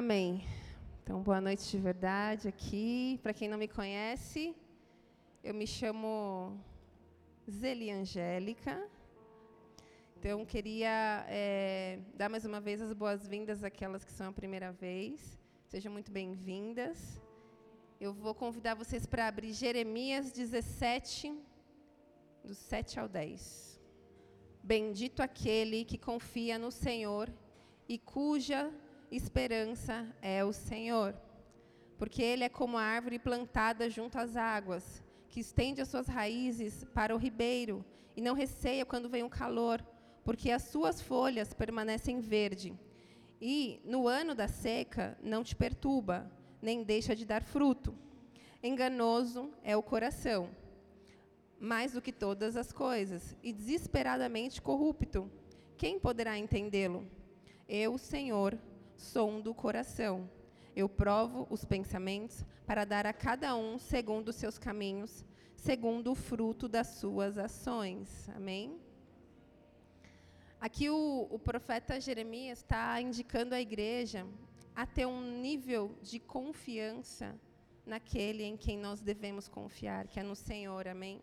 Amém. Então, boa noite de verdade aqui. Para quem não me conhece, eu me chamo Zeli Angélica. Então, queria dar mais uma vez as boas-vindas àquelas que são a primeira vez. Sejam muito bem-vindas. Eu vou convidar vocês para abrir Jeremias 17, do 7 ao 10. Bendito aquele que confia no Senhor e cuja esperança é o Senhor, porque ele é como a árvore plantada junto às águas, que estende as suas raízes para o ribeiro e não receia quando vem o calor, porque as suas folhas permanecem verde. E, no ano da seca, não te perturba, nem deixa de dar fruto. Enganoso é o coração, mais do que todas as coisas, e desesperadamente corrupto. Quem poderá entendê-lo? Eu, Senhor, sondo o coração. Eu provo os pensamentos para dar a cada um segundo os seus caminhos, segundo o fruto das suas ações. Amém? Aqui o profeta Jeremias está indicando à igreja a ter um nível de confiança naquele em quem nós devemos confiar, que é no Senhor, amém?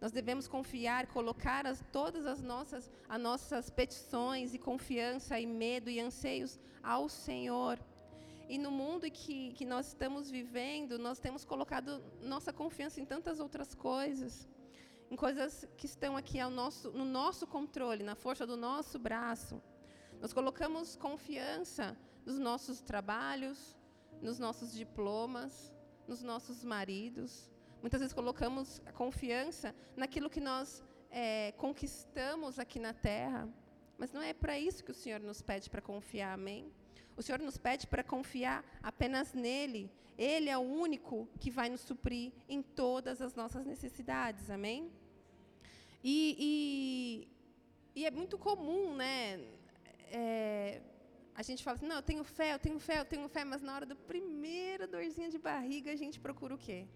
Nós devemos confiar, colocar todas as nossas petições e confiança e medo e anseios ao Senhor. E no mundo que nós estamos vivendo, nós temos colocado nossa confiança em tantas outras coisas, em coisas que estão aqui no nosso controle, na força do nosso braço. Nós colocamos confiança nos nossos trabalhos, nos nossos diplomas, nos nossos maridos. Muitas vezes colocamos a confiança naquilo que nós conquistamos aqui na terra, mas não é para isso que o Senhor nos pede para confiar, amém? O Senhor nos pede para confiar apenas nele. Ele é o único que vai nos suprir em todas as nossas necessidades, amém? E é muito comum, né? A gente fala assim, não, eu tenho fé, mas na hora da primeira dorzinha de barriga, a gente procura o quê?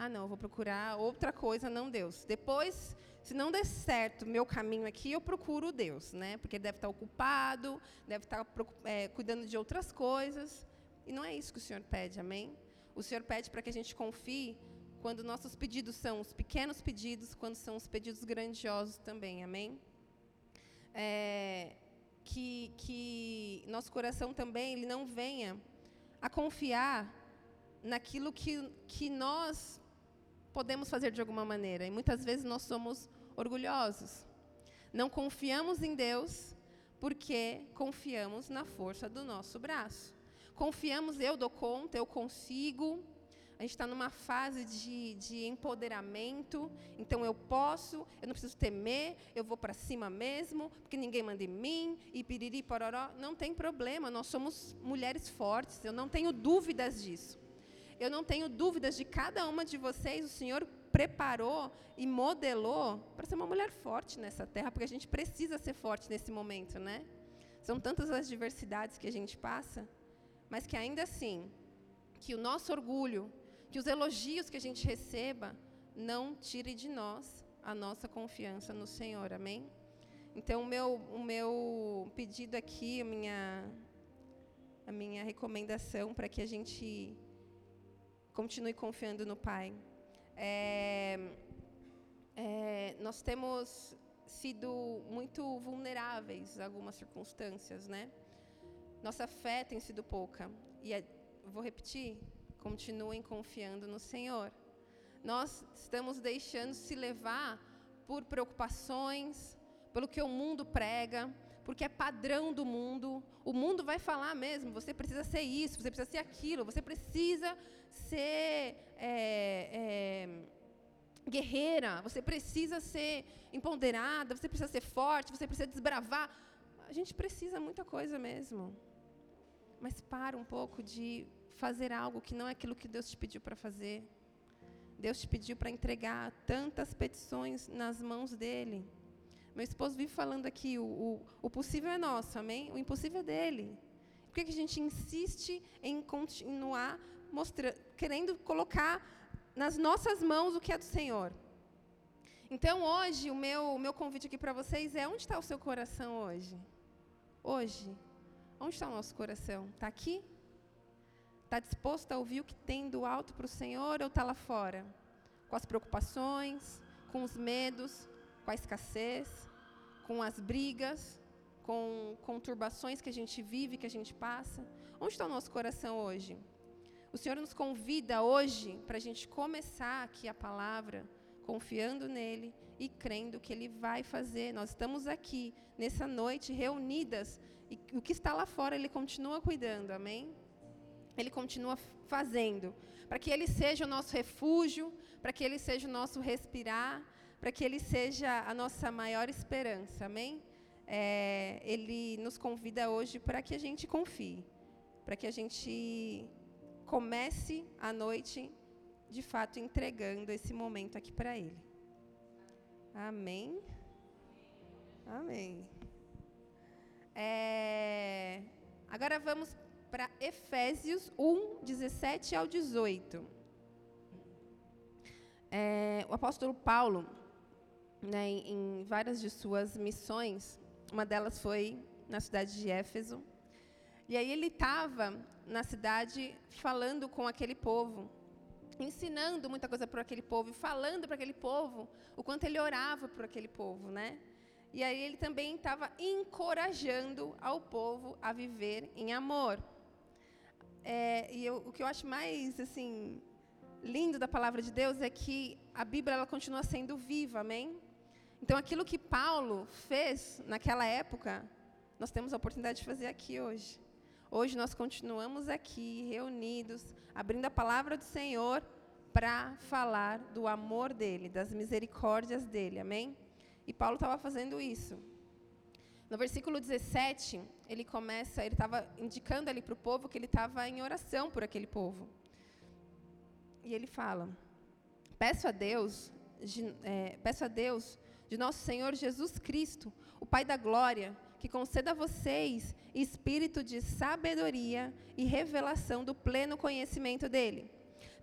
Ah, não, eu vou procurar outra coisa, não Deus. Depois, se não der certo o meu caminho aqui, eu procuro Deus, né? Porque ele deve estar ocupado, deve estar cuidando de outras coisas. E não é isso que o Senhor pede, amém? O Senhor pede para que a gente confie quando nossos pedidos são os pequenos pedidos, quando são os pedidos grandiosos também, amém? Que nosso coração também ele não venha a confiar naquilo que nós podemos fazer de alguma maneira. E muitas vezes nós somos orgulhosos. Não confiamos em Deus porque confiamos na força do nosso braço. Confiamos, eu dou conta, eu consigo. A gente está numa fase de empoderamento, então eu posso, eu não preciso temer, eu vou para cima mesmo, porque ninguém manda em mim, e piriri, pororó. Não tem problema, nós somos mulheres fortes, eu não tenho dúvidas disso. Eu não tenho dúvidas de cada uma de vocês, o Senhor preparou e modelou para ser uma mulher forte nessa terra, porque a gente precisa ser forte nesse momento, né? São tantas as diversidades que a gente passa, mas que ainda assim, que o nosso orgulho, que os elogios que a gente receba não tire de nós a nossa confiança no Senhor, amém? Então, o meu pedido aqui, a minha recomendação para que a gente continue confiando no Pai. Nós temos sido muito vulneráveis a algumas circunstâncias, né? Nossa fé tem sido pouca. E vou repetir, continuem confiando no Senhor. Nós estamos deixando se levar por preocupações, pelo que o mundo prega, porque é padrão do mundo. O mundo vai falar mesmo, você precisa ser isso, você precisa ser aquilo, você precisa ser guerreira, você precisa ser empoderada, você precisa ser forte, você precisa desbravar. A gente precisa muita coisa mesmo. Mas para um pouco de fazer algo que não é aquilo que Deus te pediu para fazer. Deus te pediu para entregar tantas petições nas mãos dele. Meu esposo vive falando aqui, o possível é nosso, amém? O impossível é dele. Por que a gente insiste em continuar querendo colocar nas nossas mãos o que é do Senhor? Então, hoje, o meu convite aqui para vocês é: onde está o seu coração hoje? Hoje. Onde está o nosso coração? Está aqui? Está disposto a ouvir o que tem do alto para o Senhor ou está lá fora? Com as preocupações, com os medos, com a escassez, com as brigas, com conturbações que a gente vive, que a gente passa. Onde está o nosso coração hoje? O Senhor nos convida hoje para a gente começar aqui a palavra, confiando nele e crendo que ele vai fazer. Nós estamos aqui, nessa noite, reunidas, e o que está lá fora, ele continua cuidando, amém? Ele continua fazendo, para que ele seja o nosso refúgio, para que ele seja o nosso respirar, para que ele seja a nossa maior esperança, amém? Ele nos convida hoje para que a gente confie, para que a gente comece a noite, de fato, entregando esse momento aqui para ele. Amém? Amém. Agora vamos para Efésios 1, 17 ao 18. O apóstolo Paulo, né, em várias de suas missões, uma delas foi na cidade de Éfeso, e aí ele estava na cidade falando com aquele povo, ensinando muita coisa para aquele povo, e falando para aquele povo o quanto ele orava por aquele povo, né? E aí ele também estava encorajando ao povo a viver em amor. O que eu acho mais assim lindo da palavra de Deus é que a Bíblia ela continua sendo viva, amém? Então, aquilo que Paulo fez naquela época, nós temos a oportunidade de fazer aqui hoje. Hoje nós continuamos aqui, reunidos, abrindo a palavra do Senhor para falar do amor dele, das misericórdias dele, amém? E Paulo estava fazendo isso. No versículo 17, ele estava indicando ali para o povo que ele estava em oração por aquele povo. E ele fala, peço a Deus de nosso Senhor Jesus Cristo, o Pai da Glória, que conceda a vocês espírito de sabedoria e revelação do pleno conhecimento dele.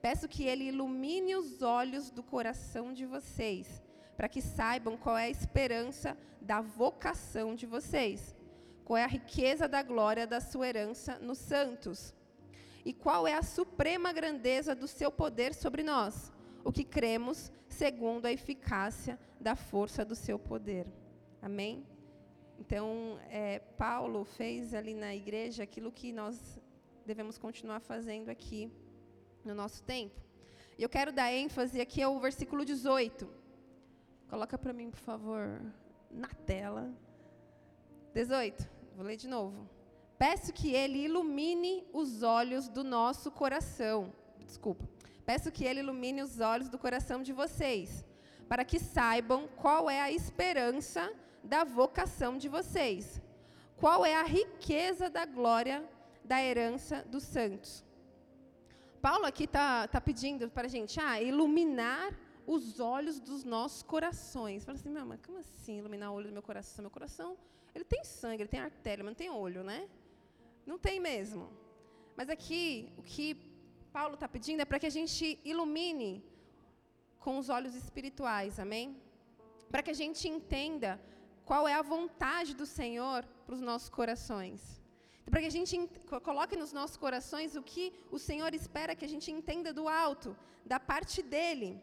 Peço que ele ilumine os olhos do coração de vocês, para que saibam qual é a esperança da vocação de vocês, qual é a riqueza da glória da sua herança nos santos, e qual é a suprema grandeza do seu poder sobre nós, o que cremos segundo a eficácia da força do seu poder. Amém? Então, Paulo fez ali na igreja aquilo que nós devemos continuar fazendo aqui no nosso tempo. E eu quero dar ênfase aqui ao versículo 18. Coloca para mim, por favor, na tela. 18, vou ler de novo. Peço que ele ilumine os olhos do coração de vocês, para que saibam qual é a esperança da vocação de vocês, qual é a riqueza da glória da herança dos santos. Paulo aqui está pedindo para a gente iluminar os olhos dos nossos corações. Fala assim, minha mãe, como assim iluminar o olho do meu coração? Meu coração, ele tem sangue, ele tem artéria, mas não tem olho, né? Não tem mesmo. Mas aqui, o que Paulo está pedindo é para que a gente ilumine com os olhos espirituais, amém? Para que a gente entenda qual é a vontade do Senhor para os nossos corações. Para que a gente coloque nos nossos corações o que o Senhor espera que a gente entenda do alto, da parte dEle.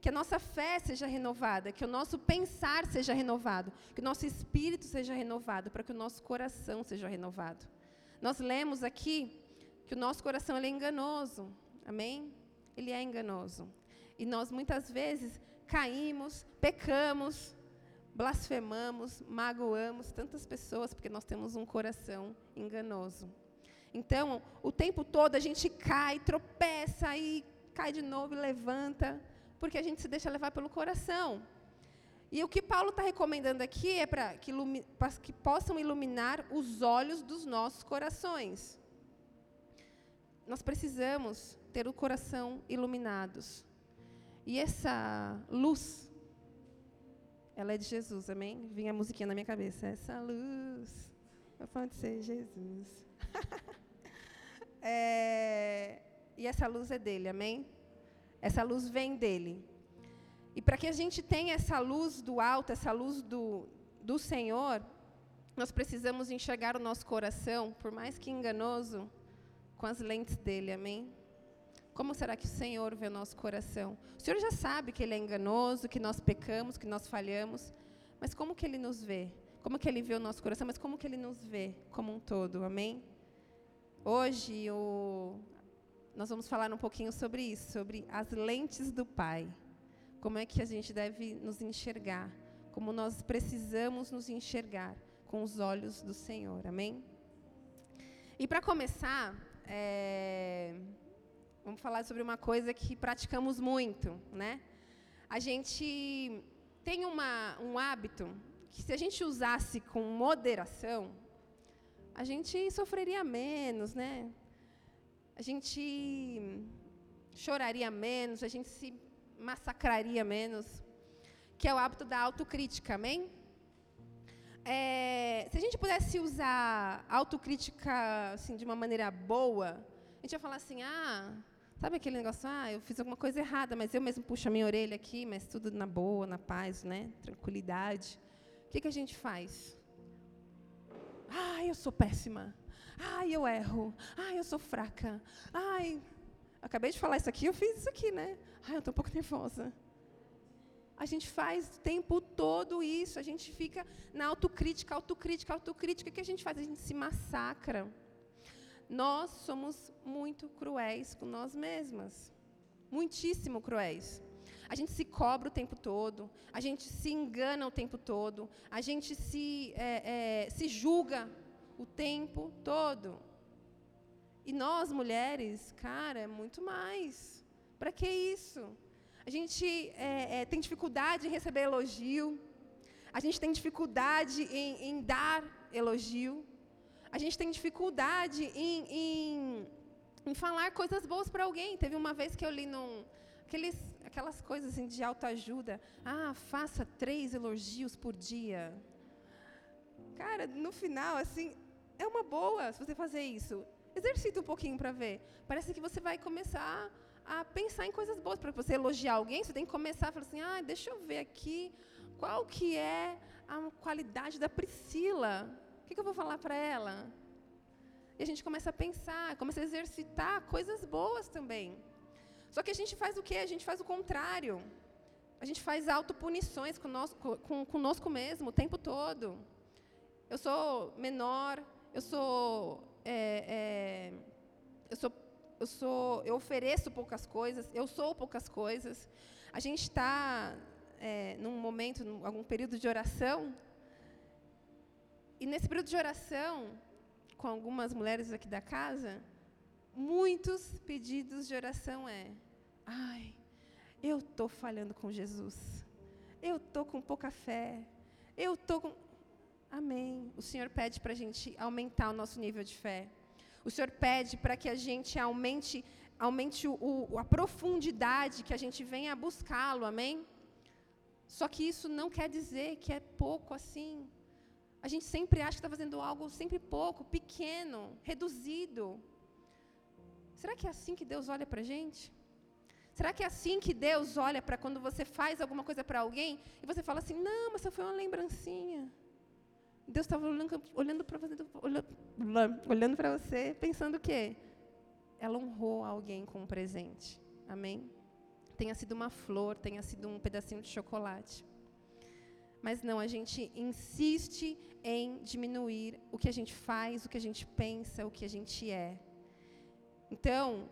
Que a nossa fé seja renovada, que o nosso pensar seja renovado, que o nosso espírito seja renovado, para que o nosso coração seja renovado. Nós lemos aqui que o nosso coração ele é enganoso, amém? Ele é enganoso. E nós muitas vezes caímos, pecamos, blasfemamos, magoamos tantas pessoas, porque nós temos um coração enganoso. Então, o tempo todo a gente cai, tropeça e cai de novo e levanta, porque a gente se deixa levar pelo coração. E o que Paulo está recomendando aqui é para que possam iluminar os olhos dos nossos corações. Nós precisamos ter o coração iluminados. E essa luz, ela é de Jesus, amém? Vinha a musiquinha na minha cabeça, essa luz, eu falo de ser Jesus. E essa luz é dele, amém? Essa luz vem dele. E para que a gente tenha essa luz do alto, essa luz do Senhor, nós precisamos enxergar o nosso coração, por mais que enganoso, com as lentes dele, amém? Como será que o Senhor vê o nosso coração? O Senhor já sabe que ele é enganoso, que nós pecamos, que nós falhamos, mas como que ele nos vê? Como que ele vê o nosso coração, mas como que ele nos vê como um todo, amém? Hoje, nós vamos falar um pouquinho sobre isso, sobre as lentes do Pai. Como é que a gente deve nos enxergar, como nós precisamos nos enxergar com os olhos do Senhor, amém? E para começar, vamos falar sobre uma coisa que praticamos muito, né? A gente tem um hábito que, se a gente usasse com moderação, a gente sofreria menos, né? A gente choraria menos, a gente se massacraria menos, que é o hábito da autocrítica, amém? Se a gente pudesse usar autocrítica assim, de uma maneira boa, a gente ia falar assim, sabe aquele negócio, eu fiz alguma coisa errada, mas eu mesmo puxo a minha orelha aqui, mas tudo na boa, na paz, né? Tranquilidade. O que a gente faz? Eu sou péssima. Eu erro. Eu sou fraca. Acabei de falar isso aqui, eu fiz isso aqui, né? Eu estou um pouco nervosa. A gente faz o tempo todo isso, a gente fica na autocrítica, autocrítica, autocrítica. O que a gente faz? A gente se massacra. Nós somos muito cruéis com nós mesmas, muitíssimo cruéis. A gente se cobra o tempo todo, a gente se engana o tempo todo, a gente se julga o tempo todo. E nós, mulheres, cara, é muito mais. Para que isso? A gente tem dificuldade em receber elogio, a gente tem dificuldade em dar elogio, a gente tem dificuldade em falar coisas boas para alguém. Teve uma vez que eu li aquelas coisas assim, de autoajuda. Faça 3 elogios por dia. Cara, no final, assim, é uma boa se você fazer isso. Exercita um pouquinho para ver. Parece que você vai começar a pensar em coisas boas. Para você elogiar alguém, você tem que começar a falar assim, deixa eu ver aqui qual que é a qualidade da Priscila. O que eu vou falar para ela? E a gente começa a pensar, começa a exercitar coisas boas também. Só que a gente faz o quê? A gente faz o contrário. A gente faz autopunições conosco mesmo, o tempo todo. Eu sou menor, eu ofereço poucas coisas, eu sou poucas coisas. A gente está algum período de oração, e nesse período de oração, com algumas mulheres aqui da casa, muitos pedidos de oração eu estou falhando com Jesus, eu estou com pouca fé, eu estou com... Amém. O Senhor pede para a gente aumentar o nosso nível de fé. O Senhor pede para que a gente aumente a profundidade, que a gente venha a buscá-lo, amém? Só que isso não quer dizer que é pouco assim. A gente sempre acha que está fazendo algo sempre pouco, pequeno, reduzido. Será que é assim que Deus olha para a gente? Será que é assim que Deus olha para quando você faz alguma coisa para alguém e você fala assim, não, mas só foi uma lembrancinha. Deus estava olhando para você, pensando o quê? Ela honrou alguém com um presente. Amém? Tenha sido uma flor, tenha sido um pedacinho de chocolate. Mas não, a gente insiste em diminuir o que a gente faz, o que a gente pensa, o que a gente é. Então,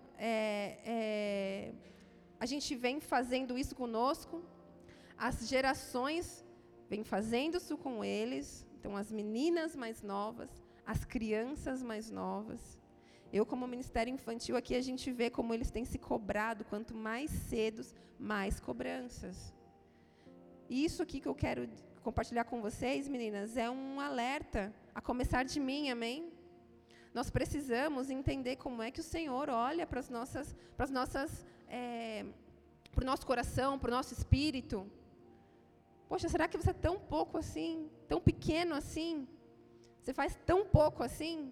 a gente vem fazendo isso conosco, as gerações vêm fazendo isso com eles. Então, as meninas mais novas, as crianças mais novas. Eu, como Ministério Infantil, aqui a gente vê como eles têm se cobrado. Quanto mais cedos, mais cobranças. E isso aqui que eu quero compartilhar com vocês, meninas, é um alerta, a começar de mim, amém? Nós precisamos entender como é que o Senhor olha para o nosso coração, para o nosso espírito. Poxa, será que você é tão pouco assim, tão pequeno assim? Você faz tão pouco assim?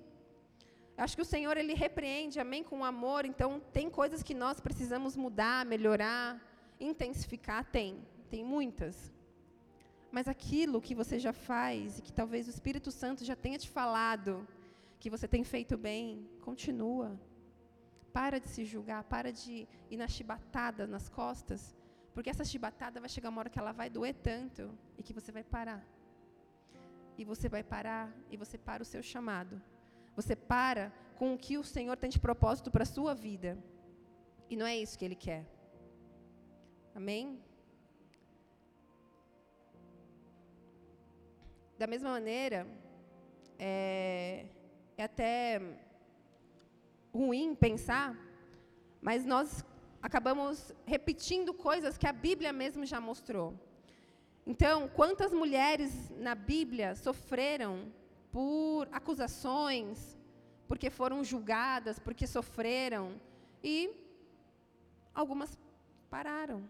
Acho que o Senhor, Ele repreende, amém, com amor. Então, tem coisas que nós precisamos mudar, melhorar, intensificar, tem muitas. Mas aquilo que você já faz e que talvez o Espírito Santo já tenha te falado, que você tem feito bem, continua. Para de se julgar, para de ir na chibatada nas costas, porque essa chibatada vai chegar uma hora que ela vai doer tanto e que você vai parar. E você vai parar e você para o seu chamado. Você para com o que o Senhor tem de propósito para a sua vida. E não é isso que Ele quer. Amém? Da mesma maneira, é até ruim pensar, mas nós acabamos repetindo coisas que a Bíblia mesmo já mostrou. Então, quantas mulheres na Bíblia sofreram por acusações, porque foram julgadas, porque sofreram, e algumas pararam.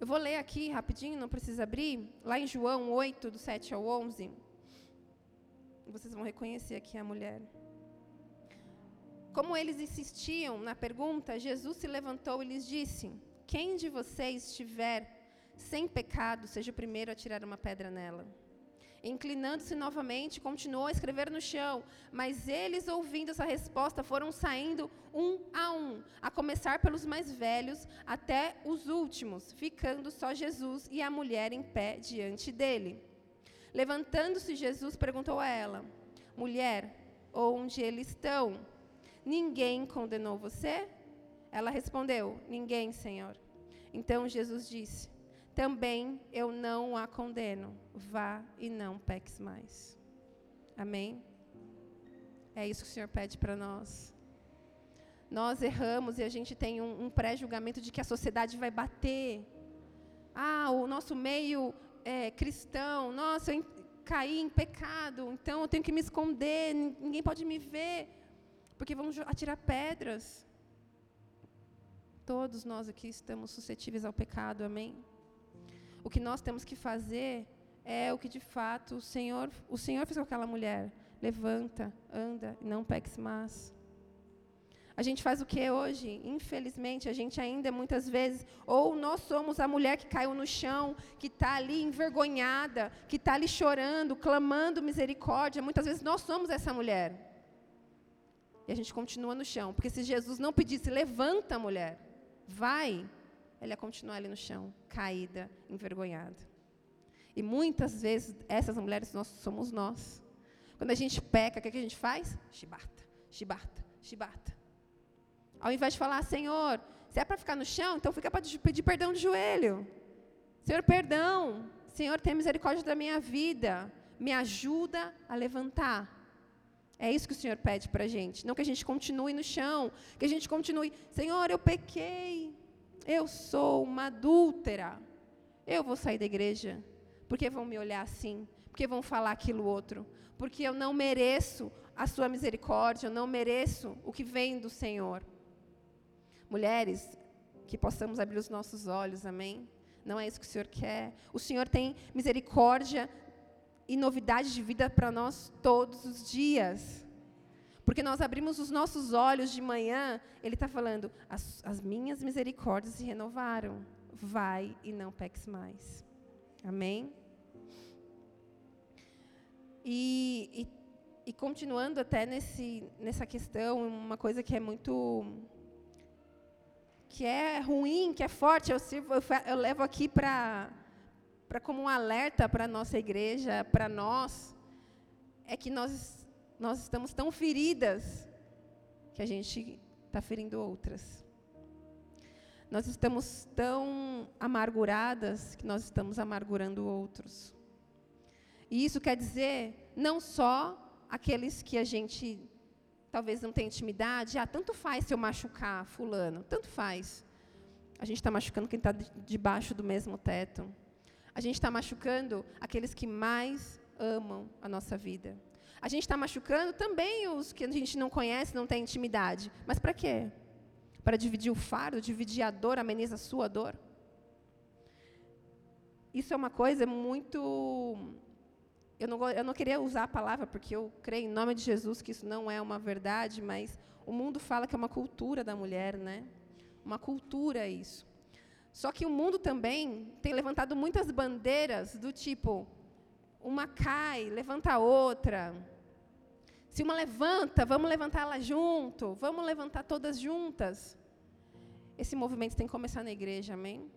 Eu vou ler aqui rapidinho, não precisa abrir, lá em João 8, do 7 ao 11. Vocês vão reconhecer aqui a mulher. Como eles insistiam na pergunta, Jesus se levantou e lhes disse: quem de vocês tiver sem pecado, seja o primeiro a tirar uma pedra nela. Inclinando-se novamente, continuou a escrever no chão, mas eles, ouvindo essa resposta, foram saindo um a um, a começar pelos mais velhos até os últimos, ficando só Jesus e a mulher em pé diante dele. Levantando-se, Jesus perguntou a ela: mulher, onde eles estão? Ninguém condenou você? Ela respondeu: ninguém, Senhor. Então Jesus disse: também eu não a condeno. Vá e não peques mais. Amém? É isso que o Senhor pede para nós. Nós erramos e a gente tem um pré-julgamento de que a sociedade vai bater. Ah, o nosso meio cristão. Nossa, eu caí em pecado, então eu tenho que me esconder, ninguém pode me ver, porque vão atirar pedras. Todos nós aqui estamos suscetíveis ao pecado, amém? O que nós temos que fazer é o que, de fato, o Senhor fez com aquela mulher. Levanta, anda, não peques mais. A gente faz o que hoje? Infelizmente, a gente ainda, muitas vezes, ou nós somos a mulher que caiu no chão, que está ali envergonhada, que está ali chorando, clamando misericórdia. Muitas vezes, nós somos essa mulher. E a gente continua no chão. Porque se Jesus não pedisse: levanta, mulher, vai, ela ia continuar ali no chão, caída, envergonhada. E muitas vezes, essas mulheres, nós somos nós. Quando a gente peca, o que é que a gente faz? Chibata, chibata, chibata. Ao invés de falar: Senhor, se é para ficar no chão, então fica para pedir perdão de joelho. Senhor, perdão. Senhor, tenha misericórdia da minha vida. Me ajuda a levantar. É isso que o Senhor pede para a gente. Não que a gente continue no chão, que a gente continue: Senhor, eu pequei. Eu sou uma adúltera. Eu vou sair da igreja. Porque vão me olhar assim? Porque vão falar aquilo outro? Porque eu não mereço a sua misericórdia, eu não mereço o que vem do Senhor. Mulheres, que possamos abrir os nossos olhos, amém? Não é isso que o Senhor quer. O Senhor tem misericórdia e novidade de vida para nós todos os dias. Porque nós abrimos os nossos olhos de manhã, Ele está falando: as minhas misericórdias se renovaram, vai e não peques mais. Amém? E continuando até nessa questão, uma coisa que é muito... que é ruim, que é forte, eu levo aqui para como um alerta para a nossa igreja, para nós, é que nós estamos tão feridas que a gente está ferindo outras. Nós estamos tão amarguradas que nós estamos amargurando outros. E isso quer dizer não só aqueles que a gente talvez não tenha intimidade. Ah, tanto faz se eu machucar fulano, tanto faz. A gente está machucando quem está debaixo do mesmo teto. A gente está machucando aqueles que mais amam a nossa vida. A gente está machucando também os que a gente não conhece, não tem intimidade. Mas para quê? Para dividir o fardo, dividir a dor, ameniza a sua dor? Isso é uma coisa muito... Eu não queria usar a palavra, porque eu creio em nome de Jesus que isso não é uma verdade, mas o mundo fala que é uma cultura da mulher, né? Uma cultura isso. Só que o mundo também tem levantado muitas bandeiras do tipo, uma cai, levanta a outra. Se uma levanta, vamos levantá-la junto, vamos levantar todas juntas. Esse movimento tem que começar na igreja, amém?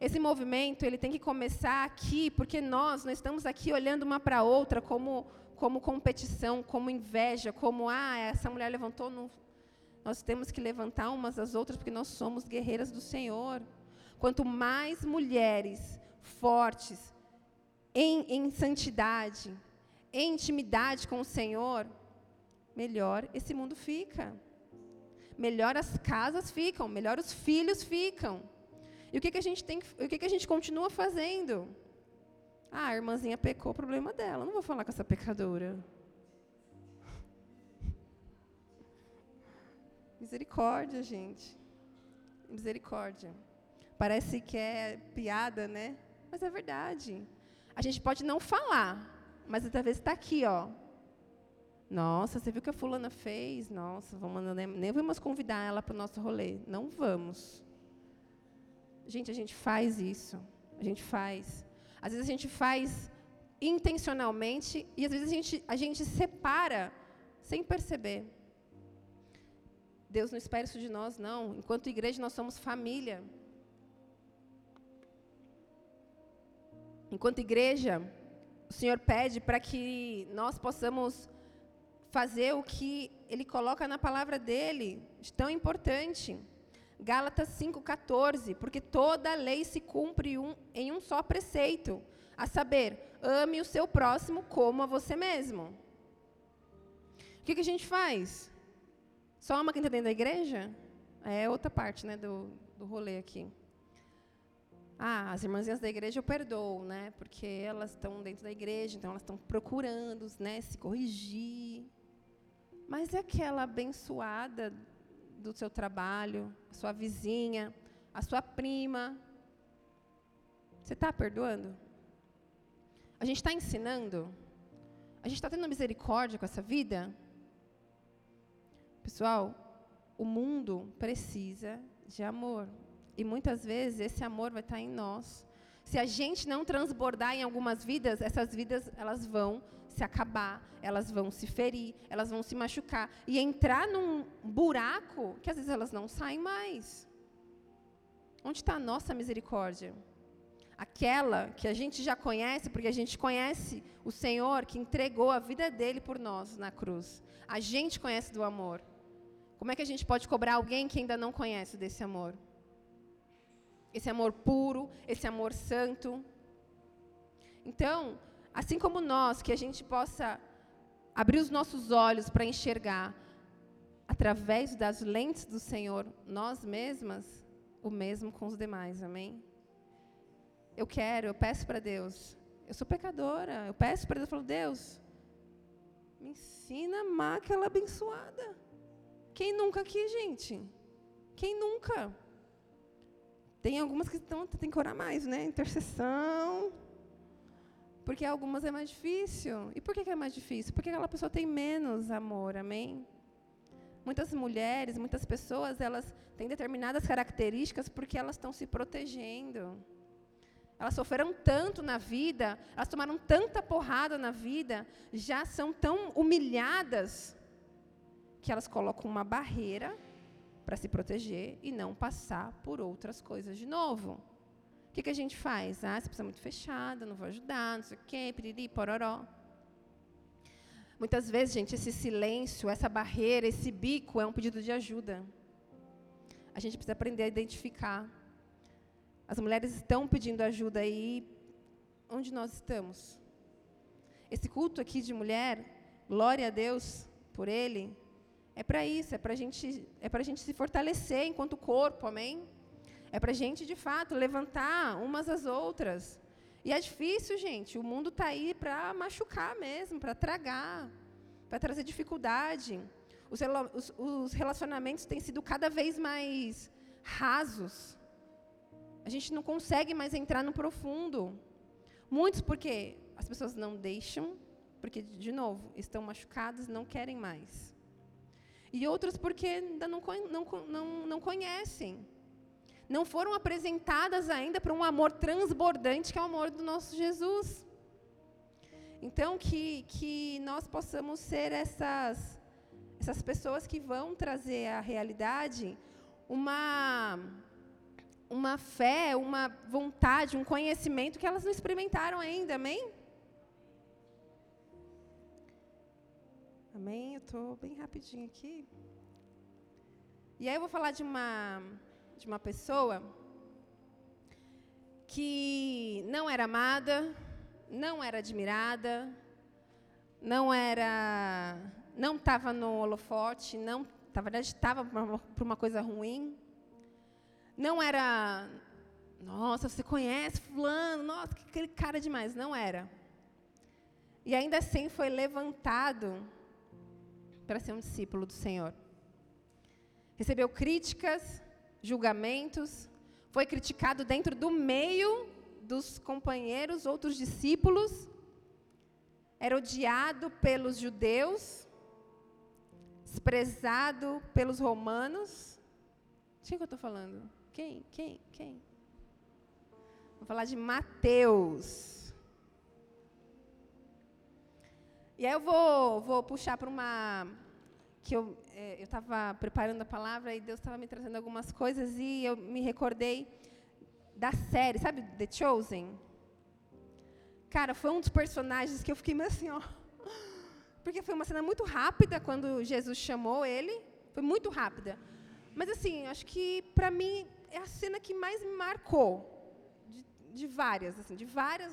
Esse movimento ele tem que começar aqui, porque nós estamos aqui olhando uma para a outra como competição, como inveja, como, essa mulher levantou, não... Nós temos que levantar umas às outras, porque nós somos guerreiras do Senhor. Quanto mais mulheres fortes, em santidade, em intimidade com o Senhor, melhor esse mundo fica. Melhor as casas ficam, melhor os filhos ficam. E o que a gente continua fazendo? A irmãzinha pecou, problema dela. Não vou falar com essa pecadora. Misericórdia, gente. Misericórdia. Parece que é piada, né? Mas é verdade. A gente pode não falar, mas outra vez está aqui, ó. Nossa, você viu o que a fulana fez? Nossa, nem vamos convidar ela para o nosso rolê. Não vamos. Gente, a gente faz isso. A gente faz. Às vezes a gente faz intencionalmente e às vezes a gente separa sem perceber. Deus não espera isso de nós, não. Enquanto igreja, nós somos família. Enquanto igreja, o Senhor pede para que nós possamos fazer o que Ele coloca na palavra dEle, de tão importante. Gálatas 5,14, porque toda a lei se cumpre em um só preceito, a saber, ame o seu próximo como a você mesmo. O que a gente faz? Só ama quem está dentro da igreja? É outra parte, né, do rolê aqui. As irmãzinhas da igreja eu perdoo, né, porque elas estão dentro da igreja, então elas estão procurando, né, se corrigir. Mas é aquela abençoada do seu trabalho, a sua vizinha, a sua prima. Você está perdoando? A gente está ensinando? A gente está tendo misericórdia com essa vida? Pessoal, o mundo precisa de amor. E muitas vezes esse amor vai estar em nós. Se a gente não transbordar em algumas vidas, essas vidas elas vão se acabar, elas vão se ferir, elas vão se machucar e entrar num buraco que às vezes elas não saem mais. Onde está a nossa misericórdia? Aquela que a gente já conhece, porque a gente conhece o Senhor que entregou a vida dele por nós na cruz. A gente conhece do amor. Como é que a gente pode cobrar alguém que ainda não conhece desse amor? Esse amor puro, esse amor santo. Então, assim como nós, que a gente possa abrir os nossos olhos para enxergar, através das lentes do Senhor, nós mesmas, o mesmo com os demais, amém? Eu peço para Deus, eu sou pecadora, eu peço para Deus, eu falo, Deus, me ensina a amar aquela abençoada. Quem nunca aqui, gente? Quem nunca? Tem algumas que tem que orar mais, né? Intercessão, porque algumas é mais difícil. E por que é mais difícil? Porque aquela pessoa tem menos amor, amém? Muitas mulheres, muitas pessoas, elas têm determinadas características porque elas estão se protegendo. Elas sofreram tanto na vida, elas tomaram tanta porrada na vida, já são tão humilhadas, que elas colocam uma barreira para se proteger e não passar por outras coisas de novo. O que a gente faz? Você precisa muito fechada, não vou ajudar, não sei o quê, piriri, pororó. Muitas vezes, gente, esse silêncio, essa barreira, esse bico é um pedido de ajuda. A gente precisa aprender a identificar. As mulheres estão pedindo ajuda aí, onde nós estamos. Esse culto aqui de mulher, glória a Deus por ele, é para isso, é para a gente se fortalecer enquanto corpo, amém? É para a gente, de fato, levantar umas às outras. E é difícil, gente, o mundo está aí para machucar mesmo, para tragar, para trazer dificuldade. Os relacionamentos têm sido cada vez mais rasos. A gente não consegue mais entrar no profundo. Muitos porque as pessoas não deixam, porque, de novo, estão machucadas, não querem mais. E outros porque ainda não conhecem. não foram apresentadas ainda para um amor transbordante, que é o amor do nosso Jesus. Então, que nós possamos ser essas pessoas que vão trazer à realidade uma fé, uma vontade, um conhecimento que elas não experimentaram ainda, amém? Amém? Eu estou bem rapidinho aqui. E aí eu vou falar de uma pessoa que não era amada, não era admirada, não estava no holofote, na verdade estava por uma coisa ruim. Não era, nossa, você conhece fulano, nossa, que aquele cara demais. Não era. E ainda assim foi levantado para ser um discípulo do Senhor. Recebeu críticas, julgamentos, foi criticado dentro do meio dos companheiros, outros discípulos, era odiado pelos judeus, desprezado pelos romanos. De quem que eu estou falando? Quem? Vou falar de Mateus. E aí eu vou puxar para uma... que eu estava preparando a palavra e Deus estava me trazendo algumas coisas e eu me recordei da série, sabe, The Chosen? Cara, foi um dos personagens que eu fiquei meio assim, ó. Porque foi uma cena muito rápida quando Jesus chamou ele. Foi muito rápida. Mas, assim, acho que, para mim, é a cena que mais me marcou. De várias, assim,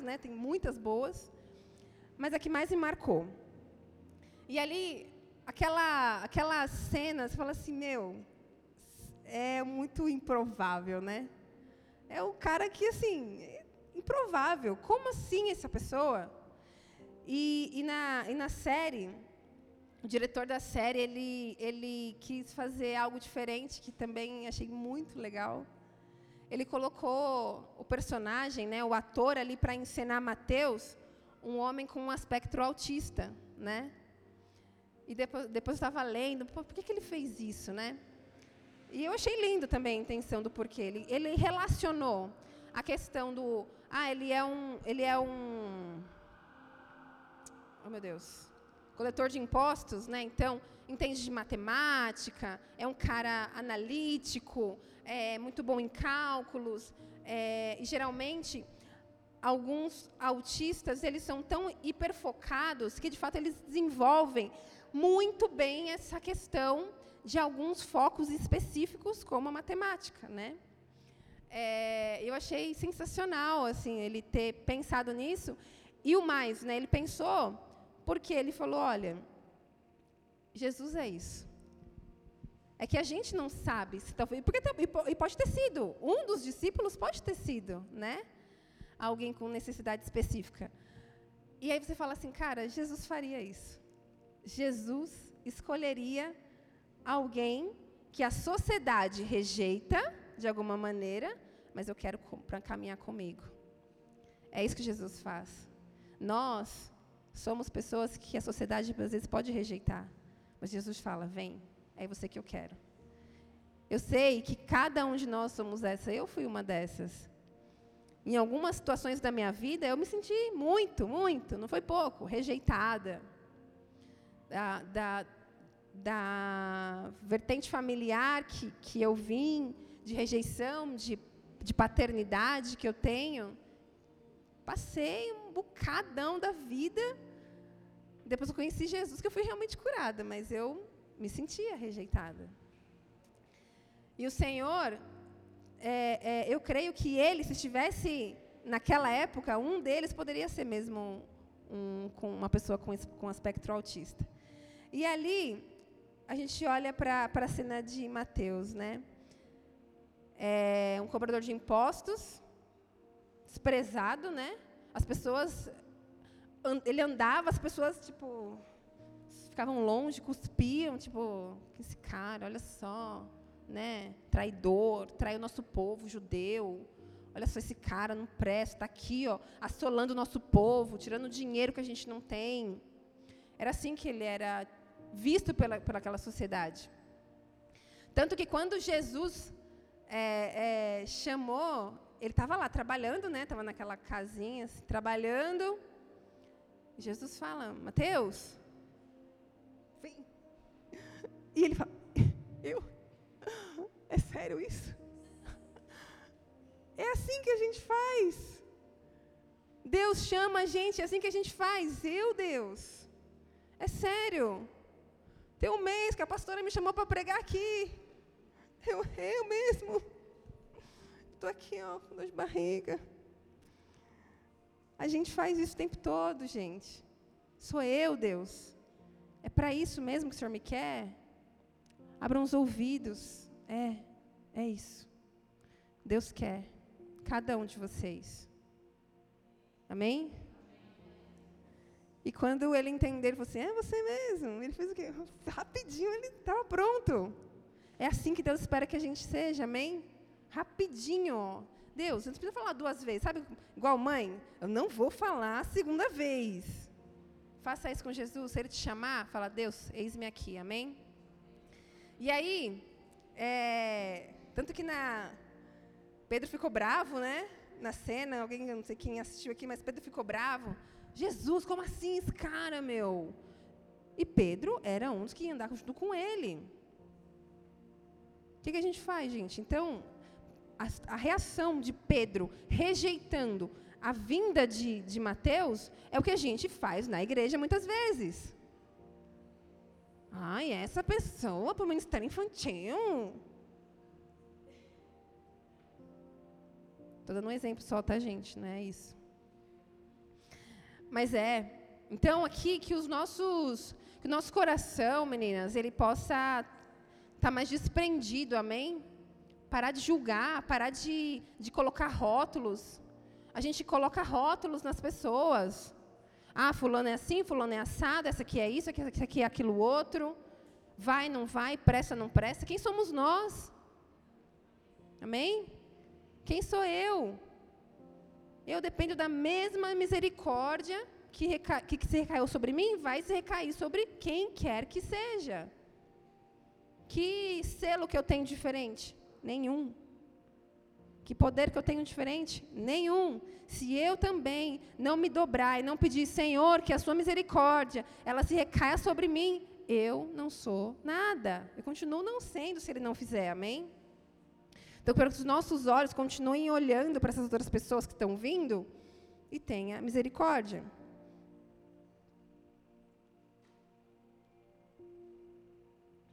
né? Tem muitas boas. Mas a que mais me marcou. E ali, aquela cena, você fala assim, meu, é muito improvável, né? É o cara que, assim, é improvável. Como assim essa pessoa? E na série, o diretor da série, ele quis fazer algo diferente, que também achei muito legal. Ele colocou o personagem, né, o ator ali, para encenar Mateus, um homem com um aspecto autista, né? E depois eu estava lendo, por que ele fez isso, né? E eu achei lindo também a intenção do porquê. Ele relacionou a questão do... Ele é um... Oh, meu Deus. Coletor de impostos, né? Então, entende de matemática, é um cara analítico, é muito bom em cálculos. E, geralmente, alguns autistas, eles são tão hiperfocados que, de fato, eles desenvolvem muito bem essa questão de alguns focos específicos, como a matemática, né? Eu achei sensacional, assim, ele ter pensado nisso. E o mais, né? Ele pensou porque ele falou, olha, Jesus é isso. É que a gente não sabe se talvez... E pode ter sido. Um dos discípulos pode ter sido, né? Alguém com necessidade específica. E aí você fala assim, cara, Jesus faria isso. Jesus escolheria alguém que a sociedade rejeita, de alguma maneira, mas eu quero caminhar comigo. É isso que Jesus faz. Nós somos pessoas que a sociedade, às vezes, pode rejeitar. Mas Jesus fala, vem, é você que eu quero. Eu sei que cada um de nós somos essa. Eu fui uma dessas. Em algumas situações da minha vida, eu me senti muito, muito, não foi pouco, rejeitada. Da vertente familiar que eu vim, de rejeição, de paternidade que eu tenho, passei um bocadão da vida. Depois eu conheci Jesus, que eu fui realmente curada, mas eu me sentia rejeitada. E o Senhor, eu creio que ele, se estivesse naquela época, um deles poderia ser mesmo uma pessoa com aspecto autista. E ali... a gente olha para a cena de Mateus, né? Um cobrador de impostos, desprezado, né? As pessoas... Ele andava, as pessoas, tipo... ficavam longe, cuspiam, tipo... esse cara, olha só, né? Traidor, traiu o nosso povo judeu. Olha só esse cara, não presta, está aqui, ó, assolando o nosso povo, tirando dinheiro que a gente não tem. Era assim que ele era... visto pela aquela sociedade. Tanto que quando Jesus chamou, ele estava lá trabalhando, né? Estava naquela casinha, assim, trabalhando. Jesus fala, Mateus, vem. E ele fala, eu? É sério isso? É assim que a gente faz. Deus chama a gente, é assim que a gente faz. Eu, Deus, é sério. Tem um mês que a pastora me chamou para pregar aqui. Eu mesmo. Estou aqui, ó, com dor de barriga. A gente faz isso o tempo todo, gente. Sou eu, Deus. É para isso mesmo que o Senhor me quer? Abram os ouvidos. É isso. Deus quer cada um de vocês. Amém? E quando ele entender, ele falou assim, é você mesmo. Ele fez o quê? Rapidinho, ele estava pronto. É assim que Deus espera que a gente seja, amém? Rapidinho. Deus, eu não precisa falar duas vezes, sabe? Igual mãe, eu não vou falar a segunda vez. Faça isso com Jesus, se ele te chamar, fala, Deus, eis-me aqui, amém? E aí, tanto que Pedro ficou bravo, né? Na cena, alguém, não sei quem assistiu aqui, mas Pedro ficou bravo. Jesus, como assim esse cara, meu? E Pedro era um dos que ia andar junto com ele. O que a gente faz, gente? Então, a reação de Pedro rejeitando a vinda de Mateus é o que a gente faz na igreja muitas vezes. Ai, essa pessoa para o ministério infantil. Estou dando um exemplo só, tá, gente? Não é isso. Mas então aqui que que o nosso coração, meninas, ele possa estar mais desprendido, amém? Parar de julgar, parar de colocar rótulos. A gente coloca rótulos nas pessoas. Ah, fulano é assim, fulano é assado, essa aqui é isso, essa aqui é aquilo outro. Vai, não vai, presta, não presta. Quem somos nós? Amém? Quem sou eu? Eu dependo da mesma misericórdia que se recaiu sobre mim, vai se recair sobre quem quer que seja. Que selo que eu tenho diferente? Nenhum. Que poder que eu tenho diferente? Nenhum. Se eu também não me dobrar e não pedir, Senhor, que a sua misericórdia, ela se recaia sobre mim, eu não sou nada. Eu continuo não sendo se ele não fizer, amém? Então, eu quero que os nossos olhos continuem olhando para essas outras pessoas que estão vindo e tenha misericórdia.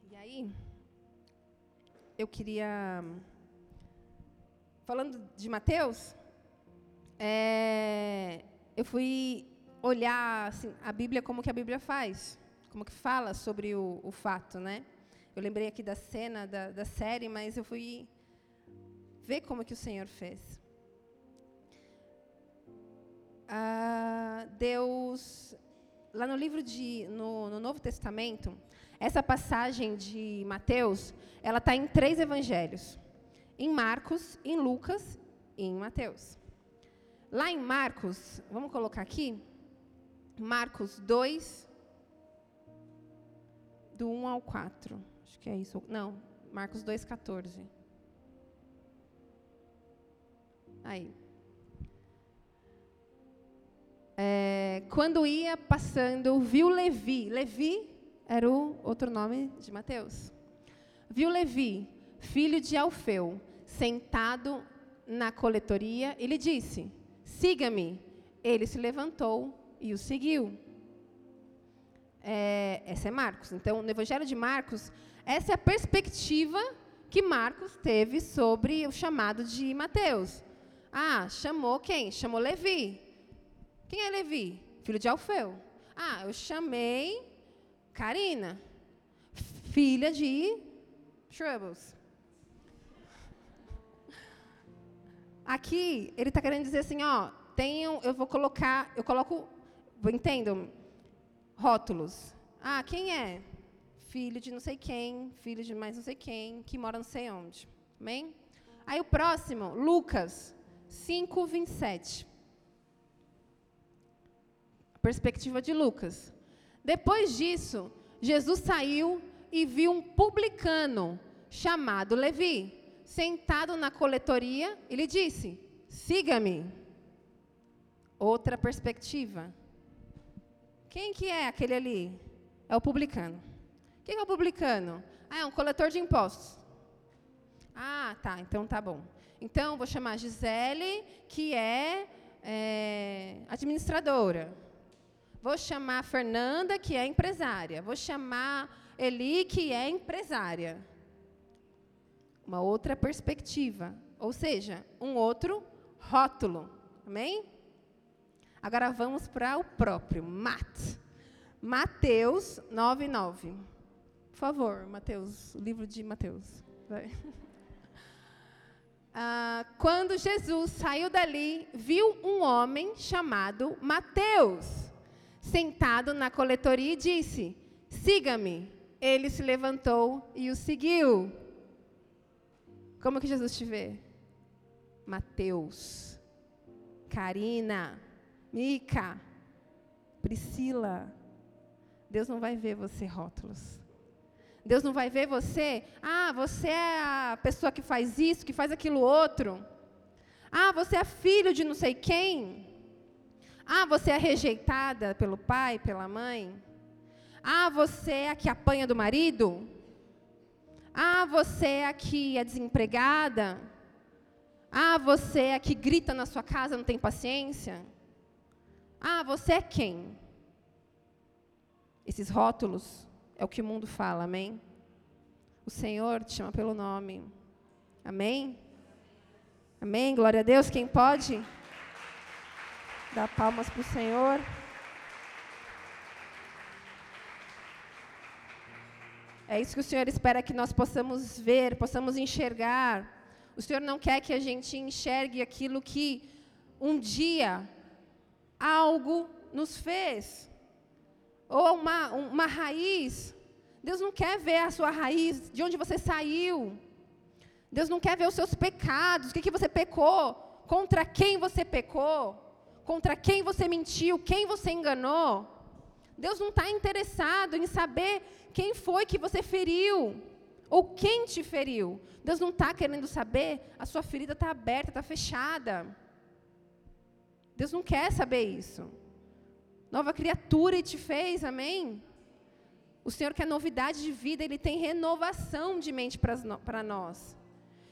E aí, eu queria... Falando de Mateus, eu fui olhar assim, a Bíblia, como que a Bíblia faz, como que fala sobre o fato, né? Eu lembrei aqui da cena, da série, mas eu fui... Vê como que o Senhor fez. Deus, lá no livro no Novo Testamento, essa passagem de Mateus, ela está em 3 evangelhos. Em Marcos, em Lucas e em Mateus. Lá em Marcos, vamos colocar aqui, Marcos 2, do 1 ao 4. Acho que é isso. Não, Marcos 2, 14. Aí. Quando ia passando, viu Levi. Levi era o outro nome de Mateus. Viu Levi, filho de Alfeu, sentado na coletoria, e lhe disse, siga-me. Ele se levantou e o seguiu. Essa é Marcos. Então, no Evangelho de Marcos, essa é a perspectiva que Marcos teve sobre o chamado de Mateus. Ah, chamou quem? Chamou Levi. Quem é Levi? Filho de Alfeu. Ah, eu chamei Karina, filha de Troubles. Aqui, ele está querendo dizer assim, ó, entendam, rótulos. Ah, quem é? Filho de não sei quem, filho de mais não sei quem, que mora não sei onde. Amém? Aí o próximo, Lucas 5:27. A perspectiva de Lucas. Depois disso, Jesus saiu e viu um publicano chamado Levi, sentado na coletoria, e lhe disse: siga-me. Outra perspectiva. Quem que é aquele ali? É o publicano. Quem é o publicano? Ah, é um coletor de impostos. Ah, tá, então tá bom. Então, vou chamar a Gisele, que é administradora. Vou chamar a Fernanda, que é empresária. Vou chamar Eli, que é empresária. Uma outra perspectiva. Ou seja, um outro rótulo. Amém? Agora vamos para o próprio. Mateus 9:9. Por favor, Mateus, o livro de Mateus. Vai. Quando Jesus saiu dali, viu um homem chamado Mateus, sentado na coletoria, e disse: siga-me. Ele se levantou e o seguiu. Como que Jesus te vê? Mateus, Karina, Mica, Priscila. Deus não vai ver você rótulos. Deus não vai ver você, você é a pessoa que faz isso, que faz aquilo outro. Você é filho de não sei quem. Você é rejeitada pelo pai, pela mãe. Você é a que apanha do marido. Você é a que é desempregada. Você é a que grita na sua casa, não tem paciência. Você é quem? Esses rótulos é o que o mundo fala, amém? O Senhor te chama pelo nome, amém? Amém? Glória a Deus, quem pode? Dá palmas para o Senhor. É isso que o Senhor espera que nós possamos ver, possamos enxergar. O Senhor não quer que a gente enxergue aquilo que um dia algo nos fez. Ou uma raiz. Deus não quer ver a sua raiz, de onde você saiu. Deus não quer ver os seus pecados, o que você pecou, contra quem você pecou, contra quem você mentiu, quem você enganou. Deus não está interessado em saber quem foi que você feriu, ou quem te feriu. Deus não está querendo saber, a sua ferida está aberta, está fechada. Deus não quer saber isso. Nova criatura e te fez, amém? O Senhor quer novidade de vida, Ele tem renovação de mente para nós.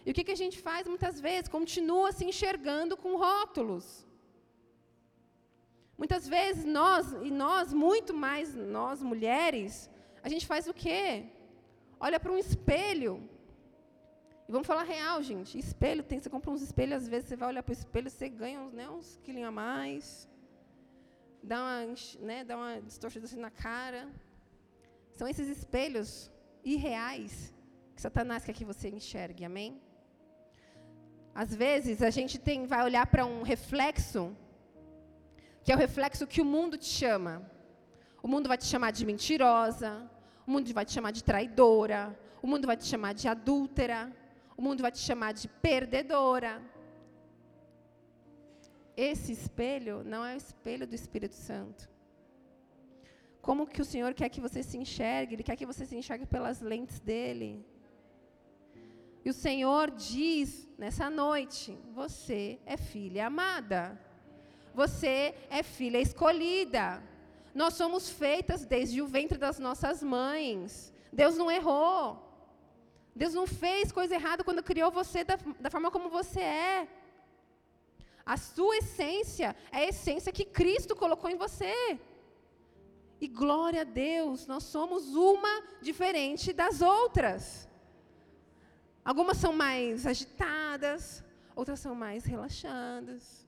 E o que a gente faz muitas vezes? Continua se enxergando com rótulos. Muitas vezes nós, muito mais nós mulheres, a gente faz o quê? Olha para um espelho. E vamos falar real, gente. Espelho, você compra uns espelhos, às vezes você vai olhar para o espelho, você ganha uns quilinhos a mais. Dá uma distorcida assim na cara. São esses espelhos irreais que Satanás quer que você enxergue, amém? Às vezes, a gente vai olhar para um reflexo, que é o reflexo que o mundo te chama. O mundo vai te chamar de mentirosa, o mundo vai te chamar de traidora, o mundo vai te chamar de adúltera, o mundo vai te chamar de perdedora. Esse espelho não é o espelho do Espírito Santo. Como que o Senhor quer que você se enxergue? Ele quer que você se enxergue pelas lentes dEle. E o Senhor diz, nessa noite, você é filha amada. Você é filha escolhida. Nós somos feitas desde o ventre das nossas mães. Deus não errou. Deus não fez coisa errada quando criou você da forma como você é. A sua essência é a essência que Cristo colocou em você. E glória a Deus, nós somos uma diferente das outras. Algumas são mais agitadas, outras são mais relaxadas.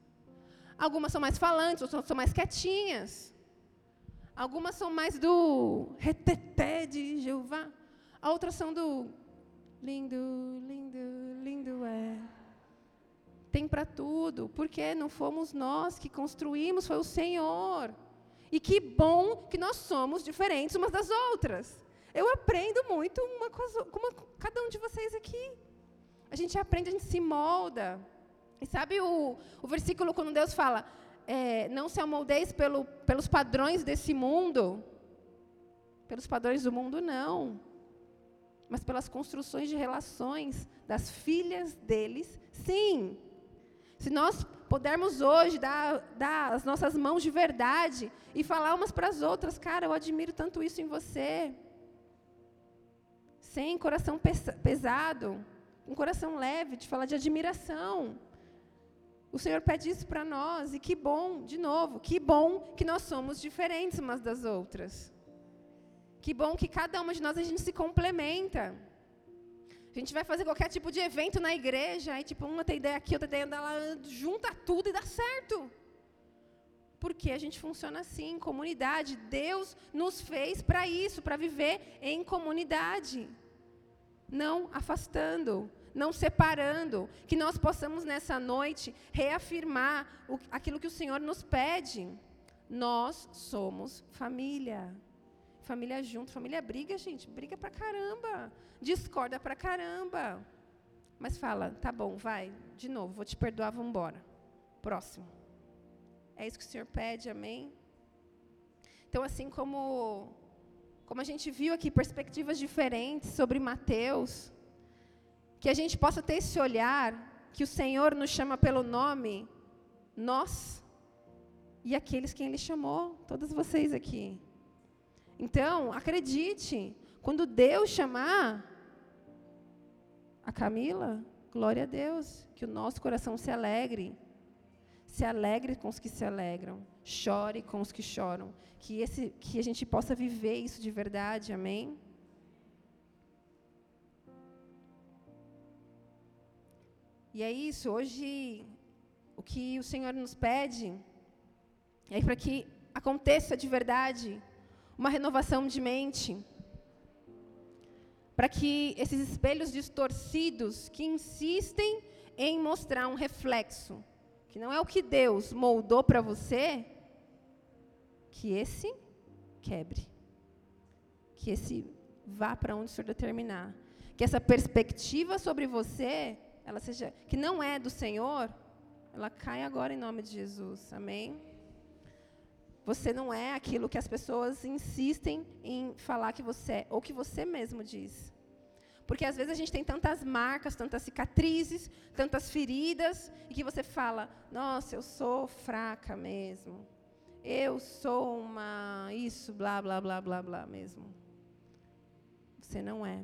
Algumas são mais falantes, outras são mais quietinhas. Algumas são mais do reteté de Jeová. Outras são do lindo, lindo, lindo é. Tem para tudo, porque não fomos nós que construímos, foi o Senhor. E que bom que nós somos diferentes umas das outras. Eu aprendo muito com cada um de vocês aqui. A gente aprende, a gente se molda. E sabe o versículo quando Deus fala, não se amoldeis pelos padrões desse mundo? Pelos padrões do mundo, não. mas pelas construções de relações das filhas deles, sim. Se nós pudermos hoje dar as nossas mãos de verdade e falar umas para as outras, cara, eu admiro tanto isso em você. Sem coração pesado, um coração leve, de falar de admiração. O Senhor pede isso para nós, e que bom, de novo, que bom que nós somos diferentes umas das outras. Que bom que cada uma de nós, a gente se complementa. A gente vai fazer qualquer tipo de evento na igreja, aí tipo, uma tem ideia aqui, outra tem ideia lá, junta tudo e dá certo. Porque a gente funciona assim, em comunidade. Deus nos fez para isso, para viver em comunidade. Não afastando, não separando. Que nós possamos, nessa noite, reafirmar aquilo que o Senhor nos pede. Nós somos família. Família junto, família briga, gente, briga pra caramba, discorda pra caramba, mas fala, tá bom, vai, de novo, vou te perdoar, vamos embora, próximo. É isso que o Senhor pede, amém? Então, assim como a gente viu aqui perspectivas diferentes sobre Mateus, que a gente possa ter esse olhar, que o Senhor nos chama pelo nome, nós e aqueles quem Ele chamou, todos vocês aqui. Então, acredite, quando Deus chamar a Camila, glória a Deus, que o nosso coração se alegre com os que se alegram, chore com os que choram, que a gente possa viver isso de verdade, amém? E é isso, hoje, o que o Senhor nos pede é para que aconteça de verdade uma renovação de mente, para que esses espelhos distorcidos que insistem em mostrar um reflexo, que não é o que Deus moldou para você, que esse quebre, que esse vá para onde o Senhor determinar, que essa perspectiva sobre você, ela seja, que não é do Senhor, ela caia agora em nome de Jesus, amém? Você não é aquilo que as pessoas insistem em falar que você é, ou que você mesmo diz. Porque às vezes a gente tem tantas marcas, tantas cicatrizes, tantas feridas, e que você fala, nossa, eu sou fraca mesmo. Eu sou uma isso, blá, blá, blá, blá, blá mesmo. Você não é.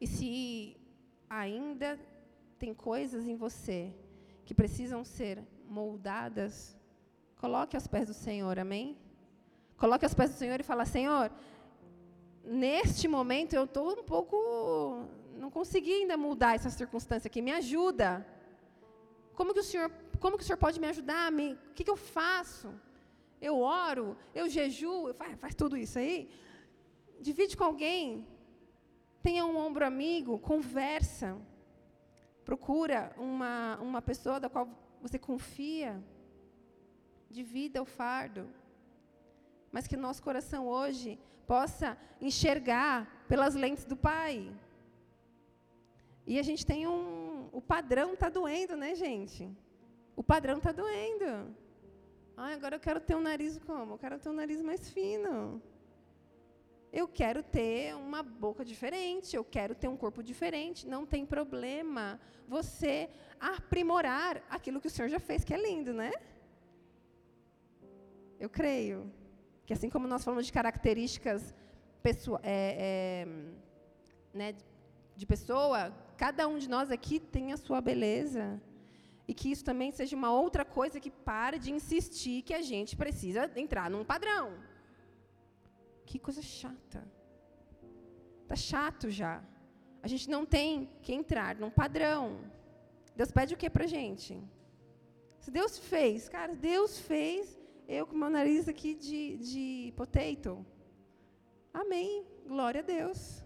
E se ainda tem coisas em você que precisam ser moldadas, coloque aos pés do Senhor, amém? Coloque aos pés do Senhor e fala, Senhor, neste momento eu estou um pouco... não consegui ainda mudar essa circunstância aqui, me ajuda. Como que o Senhor pode me ajudar? O que eu faço? Eu oro? Eu jejuo? Faz tudo isso aí? Divide com alguém. Tenha um ombro amigo, conversa. Procura uma pessoa da qual você confia. Divida o fardo, mas que o nosso coração hoje possa enxergar pelas lentes do Pai. E a gente tem o padrão está doendo, né, gente? O padrão está doendo. Ai, agora eu quero ter um nariz como? Eu quero ter um nariz mais fino. Eu quero ter uma boca diferente, eu quero ter um corpo diferente, não tem problema você aprimorar aquilo que o Senhor já fez, que é lindo, né? Eu creio que, assim como nós falamos de características né, de pessoa, cada um de nós aqui tem a sua beleza. E que isso também seja uma outra coisa que pare de insistir que a gente precisa entrar num padrão. Que coisa chata. Está chato já. A gente não tem que entrar num padrão. Deus pede o que para a gente? Se Deus fez, cara, Deus fez... Eu com meu nariz aqui de potato. Amém. Glória a Deus.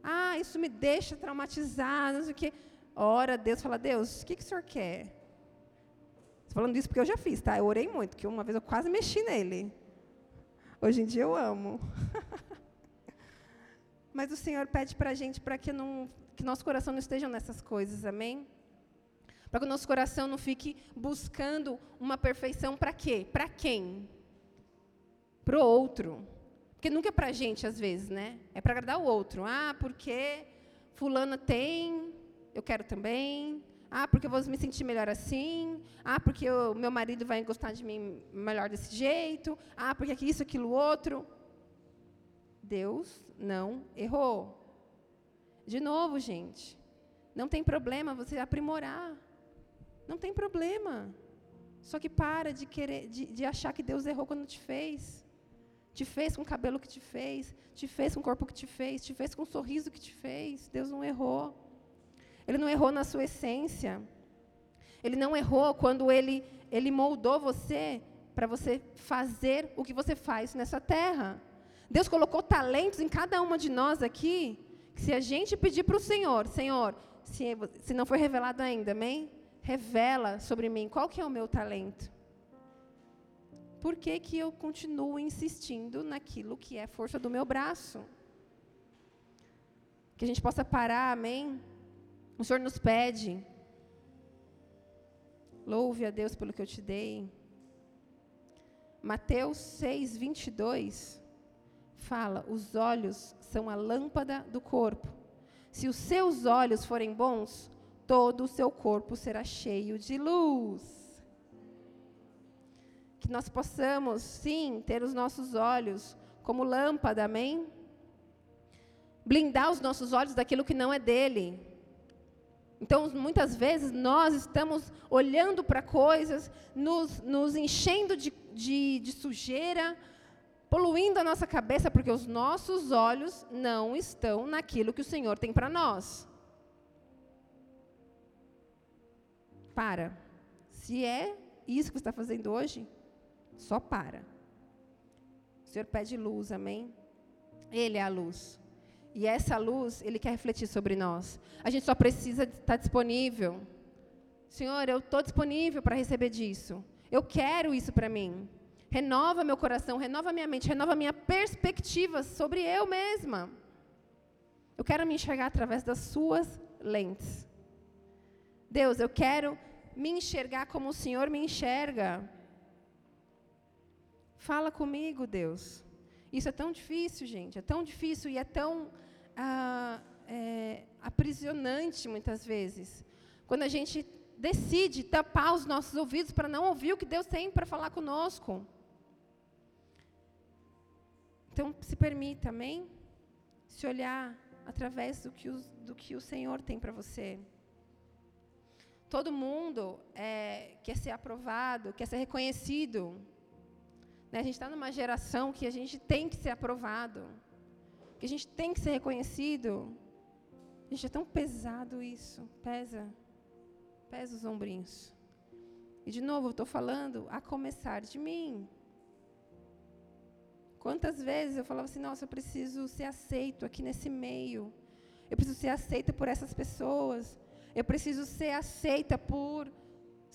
Ah, isso me deixa traumatizada, não sei o quê. Ora, Deus fala, Deus, o que o Senhor quer? Estou falando isso porque eu já fiz, tá? Eu orei muito, que uma vez eu quase mexi nele. Hoje em dia eu amo. Mas o Senhor pede para a gente para que nosso coração não esteja nessas coisas, amém? Para que o nosso coração não fique buscando uma perfeição para quê? Para quem? Para o outro. Porque nunca é para a gente, às vezes, né? É para agradar o outro. Ah, porque fulana tem, eu quero também. Ah, porque eu vou me sentir melhor assim. Ah, porque o meu marido vai gostar de mim melhor desse jeito. Ah, porque isso, aquilo, outro. Deus não errou. De novo, gente, não tem problema você aprimorar. Não tem problema. Só que para de querer, de achar que Deus errou quando te fez. Te fez com o cabelo que te fez com o corpo que te fez com o sorriso que te fez. Deus não errou. Ele não errou na sua essência. Ele não errou quando ele moldou você para você fazer o que você faz nessa terra. Deus colocou talentos em cada uma de nós aqui, que se a gente pedir para o Senhor, Senhor, se não foi revelado ainda, amém? Revela sobre mim qual que é o meu talento. Por que que eu continuo insistindo naquilo que é força do meu braço? Que a gente possa parar, amém? O Senhor nos pede, louve a Deus pelo que eu te dei. Mateus 6, 22, fala, os olhos são a lâmpada do corpo. Se os seus olhos forem bons, todo o seu corpo será cheio de luz. Que nós possamos, sim, ter os nossos olhos como lâmpada, amém? Blindar os nossos olhos daquilo que não é dele. Então, muitas vezes, nós estamos olhando para coisas, nos enchendo de sujeira, poluindo a nossa cabeça, porque os nossos olhos não estão naquilo que o Senhor tem para nós. Para. Se é isso que você está fazendo hoje, só para. O Senhor pede luz, amém? Ele é a luz. E essa luz, Ele quer refletir sobre nós. A gente só precisa estar disponível. Senhor, eu estou disponível para receber disso. Eu quero isso para mim. Renova meu coração, renova minha mente, renova minha perspectiva sobre eu mesma. Eu quero me enxergar através das suas lentes. Deus, eu quero me enxergar como o Senhor me enxerga. Fala comigo, Deus. Isso é tão difícil, gente. É tão difícil e é tão aprisionante, muitas vezes. Quando a gente decide tapar os nossos ouvidos para não ouvir o que Deus tem para falar conosco. Então, se permita, amém? Se olhar através do que o Senhor tem para você. Todo mundo quer ser aprovado, quer ser reconhecido. A gente está numa geração que a gente tem que ser aprovado, que a gente tem que ser reconhecido. A gente é tão pesado isso, pesa os ombrinhos. E, de novo, eu estou falando a começar de mim. Quantas vezes eu falava assim, nossa, eu preciso ser aceito aqui nesse meio, eu preciso ser aceita por essas pessoas, eu preciso ser aceita por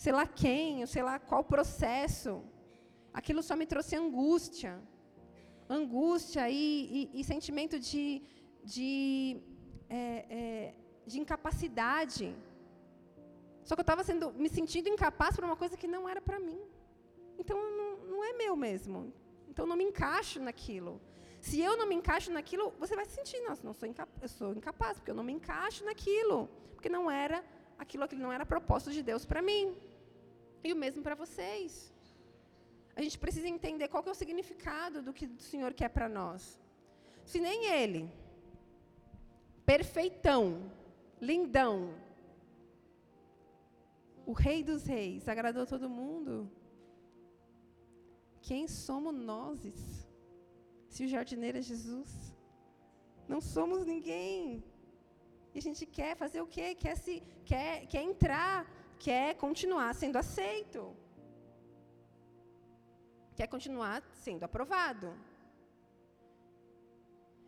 sei lá quem, ou sei lá qual processo. Aquilo só me trouxe angústia. Angústia e sentimento de incapacidade. Só que eu estava me sentindo incapaz por uma coisa que não era para mim. Então, não é meu mesmo. Então, eu não me encaixo naquilo. Se eu não me encaixo naquilo, você vai sentir, nossa, eu sou incapaz, porque eu não me encaixo naquilo. Porque não era aquilo não era propósito de Deus para mim. E o mesmo para vocês. A gente precisa entender qual que é o significado do que o Senhor quer para nós. Se nem Ele, perfeitão, lindão, o Rei dos Reis, agradou todo mundo, quem somos nós? Se o jardineiro é Jesus, não somos ninguém. E a gente quer fazer o quê? Quer entrar, quer continuar sendo aceito. Quer continuar sendo aprovado.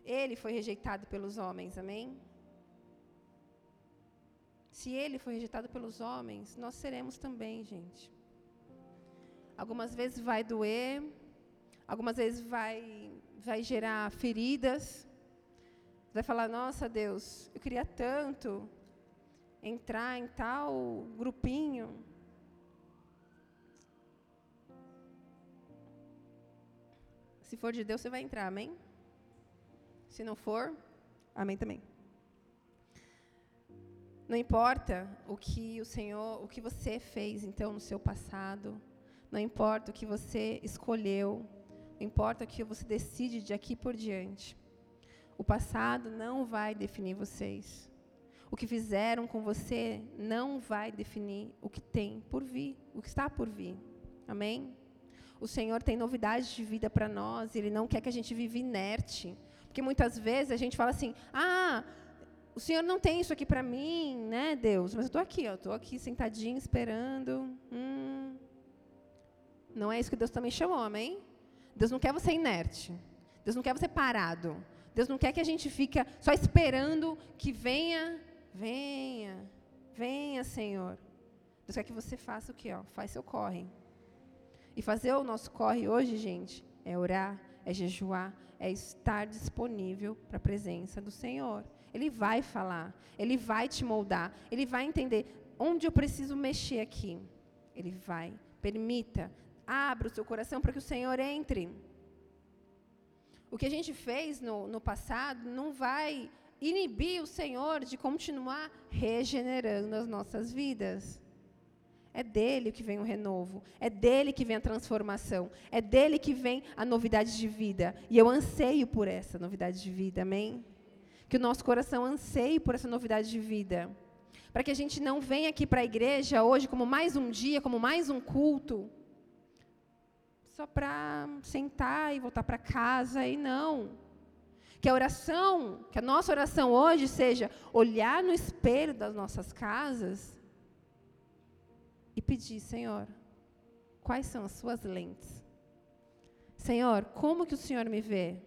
Ele foi rejeitado pelos homens, amém? Se ele foi rejeitado pelos homens, nós seremos também, gente. Algumas vezes vai doer, algumas vezes vai gerar feridas. Vai falar, nossa, Deus, eu queria tanto entrar em tal grupinho. Se for de Deus, você vai entrar, amém? Se não for, amém também. Não importa o que o Senhor, o que você fez, então, no seu passado. Não importa o que você escolheu. Não importa o que você decide de aqui por diante. O passado não vai definir vocês. O que fizeram com você não vai definir o que tem por vir, o que está por vir. Amém? O Senhor tem novidades de vida para nós, Ele não quer que a gente viva inerte. Porque muitas vezes a gente fala assim, o Senhor não tem isso aqui para mim, né, Deus? Mas eu estou aqui sentadinho, esperando. Não é isso que Deus também chamou, amém? Deus não quer você inerte. Deus não quer você parado. Deus não quer que a gente fique só esperando que venha, Senhor. Deus quer que você faça o quê? Faz seu corre. E fazer o nosso corre hoje, gente, é orar, é jejuar, é estar disponível para a presença do Senhor. Ele vai falar, Ele vai te moldar, Ele vai entender onde eu preciso mexer aqui. Ele vai, permita, abra o seu coração para que o Senhor entre. O que a gente fez no passado não vai inibir o Senhor de continuar regenerando as nossas vidas. É dele que vem o renovo, é dele que vem a transformação, é dele que vem a novidade de vida. E eu anseio por essa novidade de vida, amém? Que o nosso coração anseie por essa novidade de vida. Para que a gente não venha aqui para a igreja hoje como mais um dia, como mais um culto, só para sentar e voltar para casa, e não. Que a nossa oração hoje seja olhar no espelho das nossas casas e pedir, Senhor, quais são as suas lentes? Senhor, como que o Senhor me vê?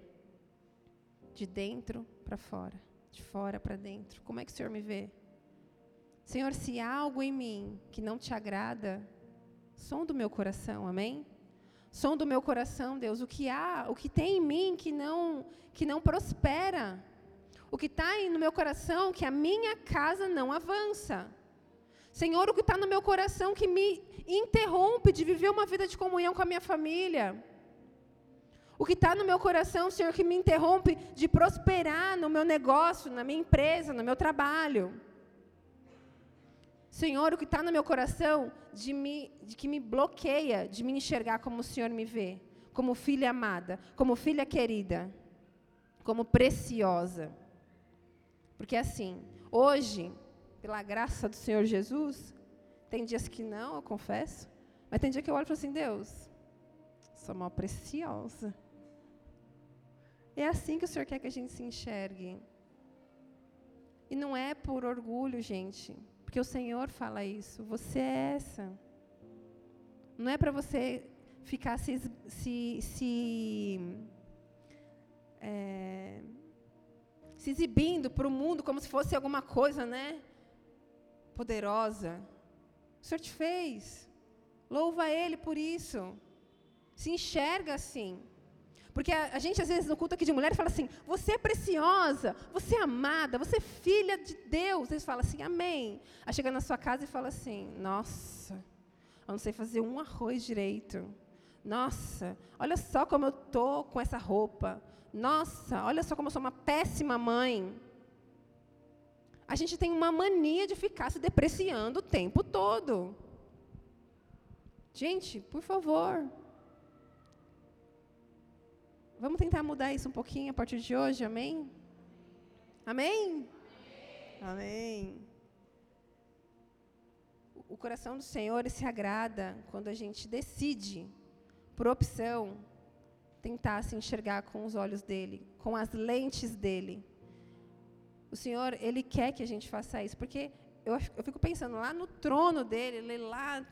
De dentro para fora, de fora para dentro. Como é que o Senhor me vê? Senhor, se há algo em mim que não te agrada, som do meu coração, amém? Som do meu coração, Deus, o que tem em mim que não prospera, o que está no meu coração que a minha casa não avança. Senhor, o que está no meu coração que me interrompe de viver uma vida de comunhão com a minha família. O que está no meu coração, Senhor, que me interrompe de prosperar no meu negócio, na minha empresa, no meu trabalho. Senhor, o que está no meu coração que me bloqueia de me enxergar como o Senhor me vê, como filha amada, como filha querida, como preciosa. Porque assim, hoje, pela graça do Senhor Jesus, tem dias que não, eu confesso, mas tem dia que eu olho e falo assim, Deus, sou uma preciosa. É assim que o Senhor quer que a gente se enxergue. E não é por orgulho, gente, porque o Senhor fala isso, você é essa. Não é para você ficar se exibindo para o mundo como se fosse alguma coisa, né? Poderosa. O Senhor te fez. Louva Ele por isso. Se enxerga assim. Porque a gente, às vezes, no culto aqui de mulher, fala assim, você é preciosa, você é amada, você é filha de Deus. Eles falam assim, amém. Aí chega na sua casa e fala assim, nossa, eu não sei fazer um arroz direito. Nossa, olha só como eu tô com essa roupa. Nossa, olha só como eu sou uma péssima mãe. A gente tem uma mania de ficar se depreciando o tempo todo. Gente, por favor, vamos tentar mudar isso um pouquinho a partir de hoje, amém? Amém? Amém. O coração do Senhor se agrada quando a gente decide, por opção, tentar se enxergar com os olhos dEle, com as lentes dEle. O Senhor, Ele quer que a gente faça isso, porque eu fico pensando, lá no trono dEle, Ele lá,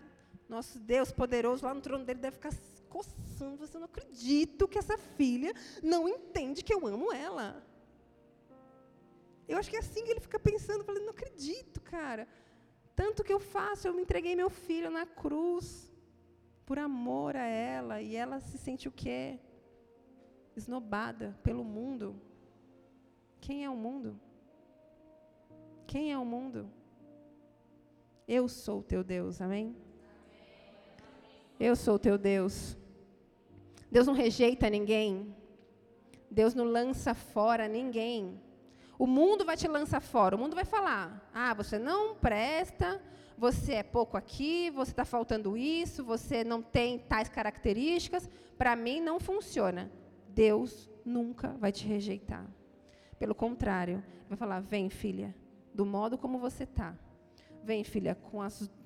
nosso Deus poderoso, lá no trono dEle deve ficar coçando, você não acredita que essa filha não entende que eu amo ela. Eu acho que é assim que ele fica pensando, falando, não acredito, cara. Tanto que eu faço, eu me entreguei meu filho na cruz, por amor a ela, e ela se sente o quê? Esnobada pelo mundo. Quem é o mundo? Quem é o mundo? Eu sou o teu Deus, amém? Eu sou o teu Deus. Deus não rejeita ninguém. Deus não lança fora ninguém. O mundo vai te lançar fora. O mundo vai falar, você não presta, você é pouco aqui, você está faltando isso, você não tem tais características. Para mim, não funciona. Deus nunca vai te rejeitar. Pelo contrário, ele vai falar, vem, filha, do modo como você está. Vem, filha,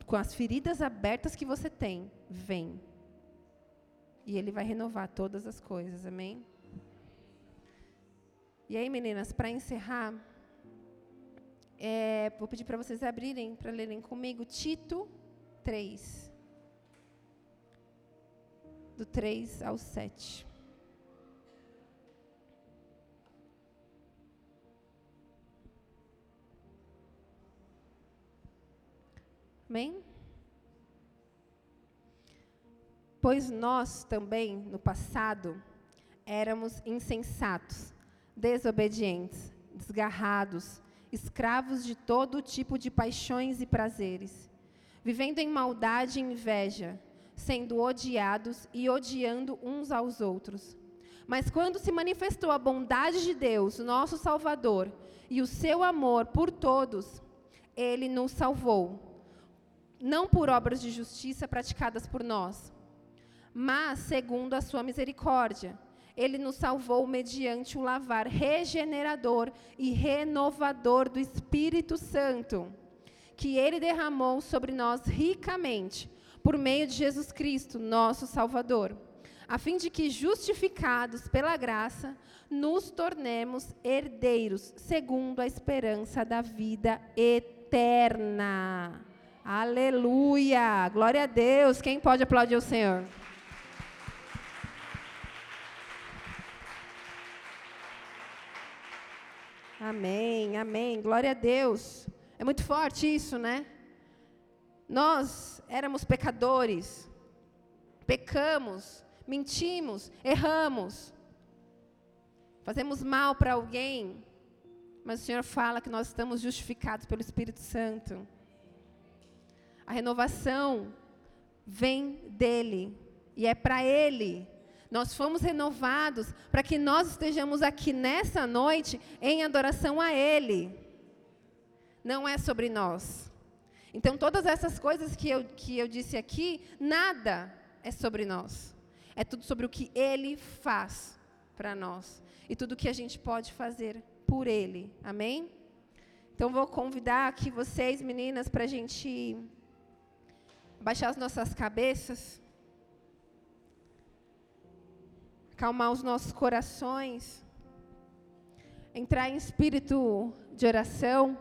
com as feridas abertas que você tem. Vem. E ele vai renovar todas as coisas, amém? E aí, meninas, para encerrar, vou pedir para vocês abrirem, para lerem comigo, Tito 3, do 3 ao 7. Amém? Pois nós também, no passado, éramos insensatos, desobedientes, desgarrados, escravos de todo tipo de paixões e prazeres, vivendo em maldade e inveja, sendo odiados e odiando uns aos outros. Mas quando se manifestou a bondade de Deus, nosso Salvador, e o seu amor por todos, ele nos salvou, não por obras de justiça praticadas por nós, mas segundo a sua misericórdia. Ele nos salvou mediante o lavar regenerador e renovador do Espírito Santo, que ele derramou sobre nós ricamente, por meio de Jesus Cristo, nosso Salvador, a fim de que, justificados pela graça, nos tornemos herdeiros, segundo a esperança da vida eterna. Aleluia! Glória a Deus! Quem pode aplaudir o Senhor? Amém, amém, glória a Deus. É muito forte isso, né? Nós éramos pecadores, pecamos, mentimos, erramos, fazemos mal para alguém, mas o Senhor fala que nós estamos justificados pelo Espírito Santo. A renovação vem dele e é para ele. Nós fomos renovados para que nós estejamos aqui nessa noite em adoração a ele. Não é sobre nós. Então, todas essas coisas que eu disse aqui, nada é sobre nós. É tudo sobre o que ele faz para nós. E tudo o que a gente pode fazer por ele. Amém? Então, vou convidar aqui vocês, meninas, para a gente baixar as nossas cabeças. Acalmar os nossos corações, entrar em espírito de oração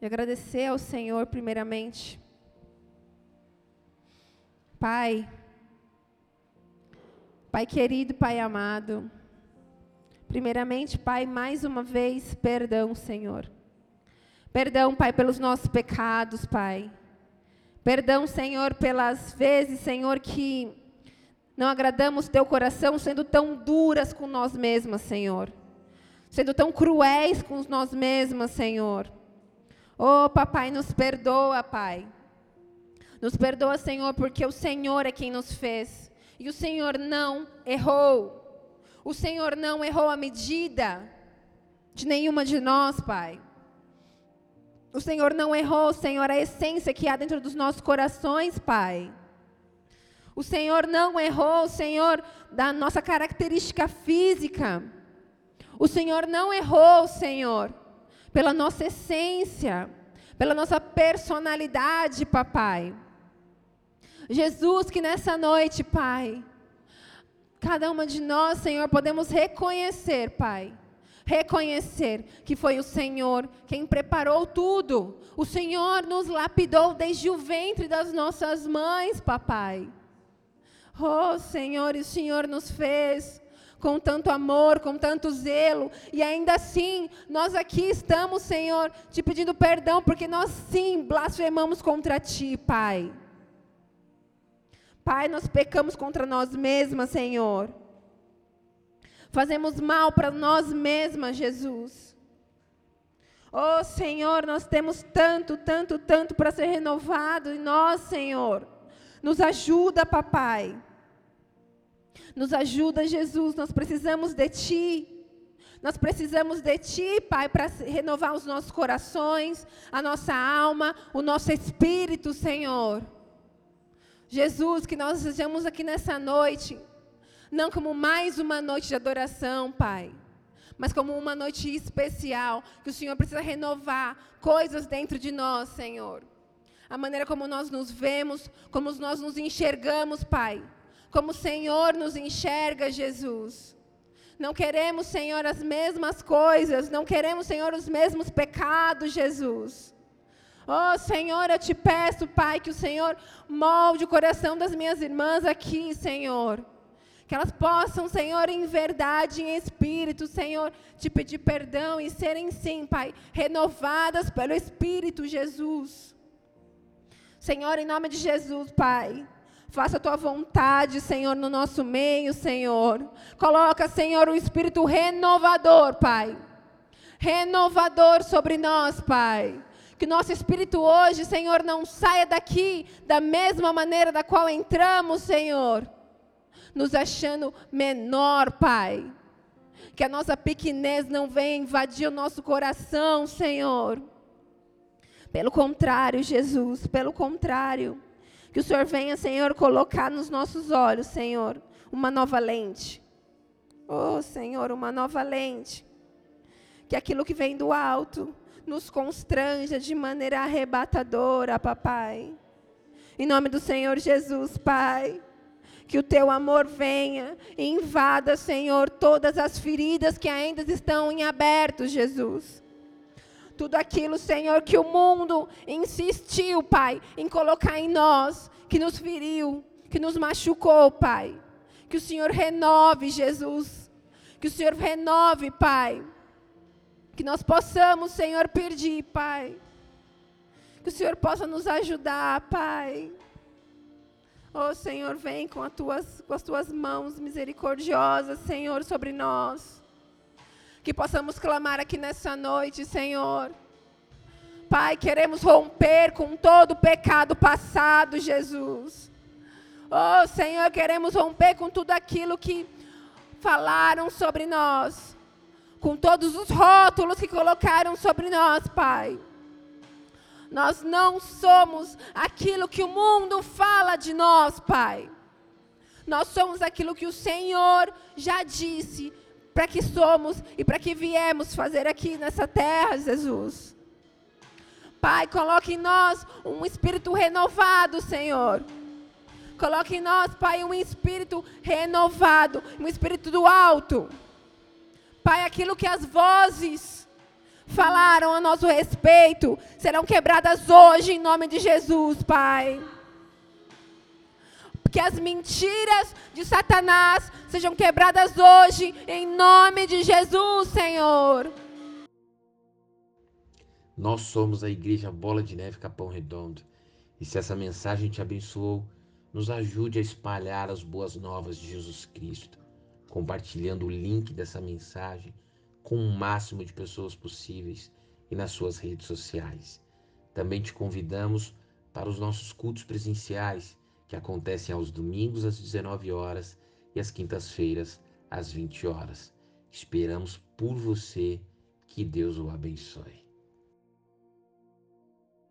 e agradecer ao Senhor primeiramente. Pai querido, Pai amado, primeiramente, Pai, mais uma vez, perdão, Senhor. Perdão, Pai, pelos nossos pecados, Pai. Perdão, Senhor, pelas vezes, Senhor, que não agradamos teu coração, sendo tão duras com nós mesmas, Senhor. Sendo tão cruéis com nós mesmas, Senhor. Oh, Papai, nos perdoa, Pai. Nos perdoa, Senhor, porque o Senhor é quem nos fez. E o Senhor não errou. O Senhor não errou a medida de nenhuma de nós, Pai. O Senhor não errou, Senhor, a essência que há dentro dos nossos corações, Pai. O Senhor não errou, Senhor, da nossa característica física. O Senhor não errou, Senhor, pela nossa essência, pela nossa personalidade, Papai. Jesus, que nessa noite, Pai, cada uma de nós, Senhor, podemos reconhecer, Pai. Reconhecer que foi o Senhor quem preparou tudo. O Senhor nos lapidou desde o ventre das nossas mães, Papai. Oh, Senhor, o Senhor nos fez com tanto amor, com tanto zelo, e ainda assim, nós aqui estamos, Senhor, te pedindo perdão, porque nós sim blasfemamos contra ti, Pai. Pai, nós pecamos contra nós mesmas, Senhor. Fazemos mal para nós mesmas, Jesus. Oh, Senhor, nós temos tanto, tanto, tanto para ser renovado em nós, Senhor. Nos ajuda, Papai. Nos ajuda, Jesus, nós precisamos de Ti. Nós precisamos de Ti, Pai, para renovar os nossos corações, a nossa alma, o nosso espírito, Senhor. Jesus, que nós estejamos aqui nessa noite, não como mais uma noite de adoração, Pai, mas como uma noite especial, que o Senhor precisa renovar coisas dentro de nós, Senhor. A maneira como nós nos vemos, como nós nos enxergamos, Pai. Como o Senhor nos enxerga, Jesus. Não queremos, Senhor, as mesmas coisas. Não queremos, Senhor, os mesmos pecados, Jesus. Oh, Senhor, eu te peço, Pai, que o Senhor molde o coração das minhas irmãs aqui, Senhor. Que elas possam, Senhor, em verdade, em espírito, Senhor, te pedir perdão e serem, sim, Pai, renovadas pelo Espírito, Jesus. Senhor, em nome de Jesus, Pai. Faça a Tua vontade, Senhor, no nosso meio, Senhor. Coloca, Senhor, um espírito renovador, Pai. Renovador sobre nós, Pai. Que nosso espírito hoje, Senhor, não saia daqui da mesma maneira da qual entramos, Senhor. Nos achando menor, Pai. Que a nossa pequenez não venha invadir o nosso coração, Senhor. Pelo contrário, Jesus, pelo contrário. Que o Senhor venha, Senhor, colocar nos nossos olhos, Senhor, uma nova lente. Oh, Senhor, uma nova lente. Que aquilo que vem do alto nos constranja de maneira arrebatadora, Papai. Em nome do Senhor Jesus, Pai. Que o Teu amor venha e invada, Senhor, todas as feridas que ainda estão em aberto, Jesus. Tudo aquilo, Senhor, que o mundo insistiu, Pai, em colocar em nós, que nos feriu, que nos machucou, Pai. Que o Senhor renove, Jesus. Que o Senhor renove, Pai. Que nós possamos, Senhor, pedir, Pai. Que o Senhor possa nos ajudar, Pai. Oh, Senhor, vem com as tuas mãos misericordiosas, Senhor, sobre nós. Que possamos clamar aqui nessa noite, Senhor. Pai, queremos romper com todo o pecado passado, Jesus. Oh, Senhor, queremos romper com tudo aquilo que falaram sobre nós. Com todos os rótulos que colocaram sobre nós, Pai. Nós não somos aquilo que o mundo fala de nós, Pai. Nós somos aquilo que o Senhor já disse para que somos e para que viemos fazer aqui nessa terra, Jesus. Pai, coloque em nós um espírito renovado, Senhor. Coloque em nós, Pai, um espírito renovado, um espírito do alto. Pai, aquilo que as vozes falaram a nosso respeito serão quebradas hoje em nome de Jesus, Pai. Que as mentiras de Satanás sejam quebradas hoje, em nome de Jesus, Senhor. Nós somos a Igreja Bola de Neve Capão Redondo. E se essa mensagem te abençoou, nos ajude a espalhar as boas novas de Jesus Cristo, compartilhando o link dessa mensagem com o máximo de pessoas possíveis e nas suas redes sociais. Também te convidamos para os nossos cultos presenciais, que acontecem aos domingos às 19 horas e às quintas-feiras às 20 horas. Esperamos por você, que Deus o abençoe.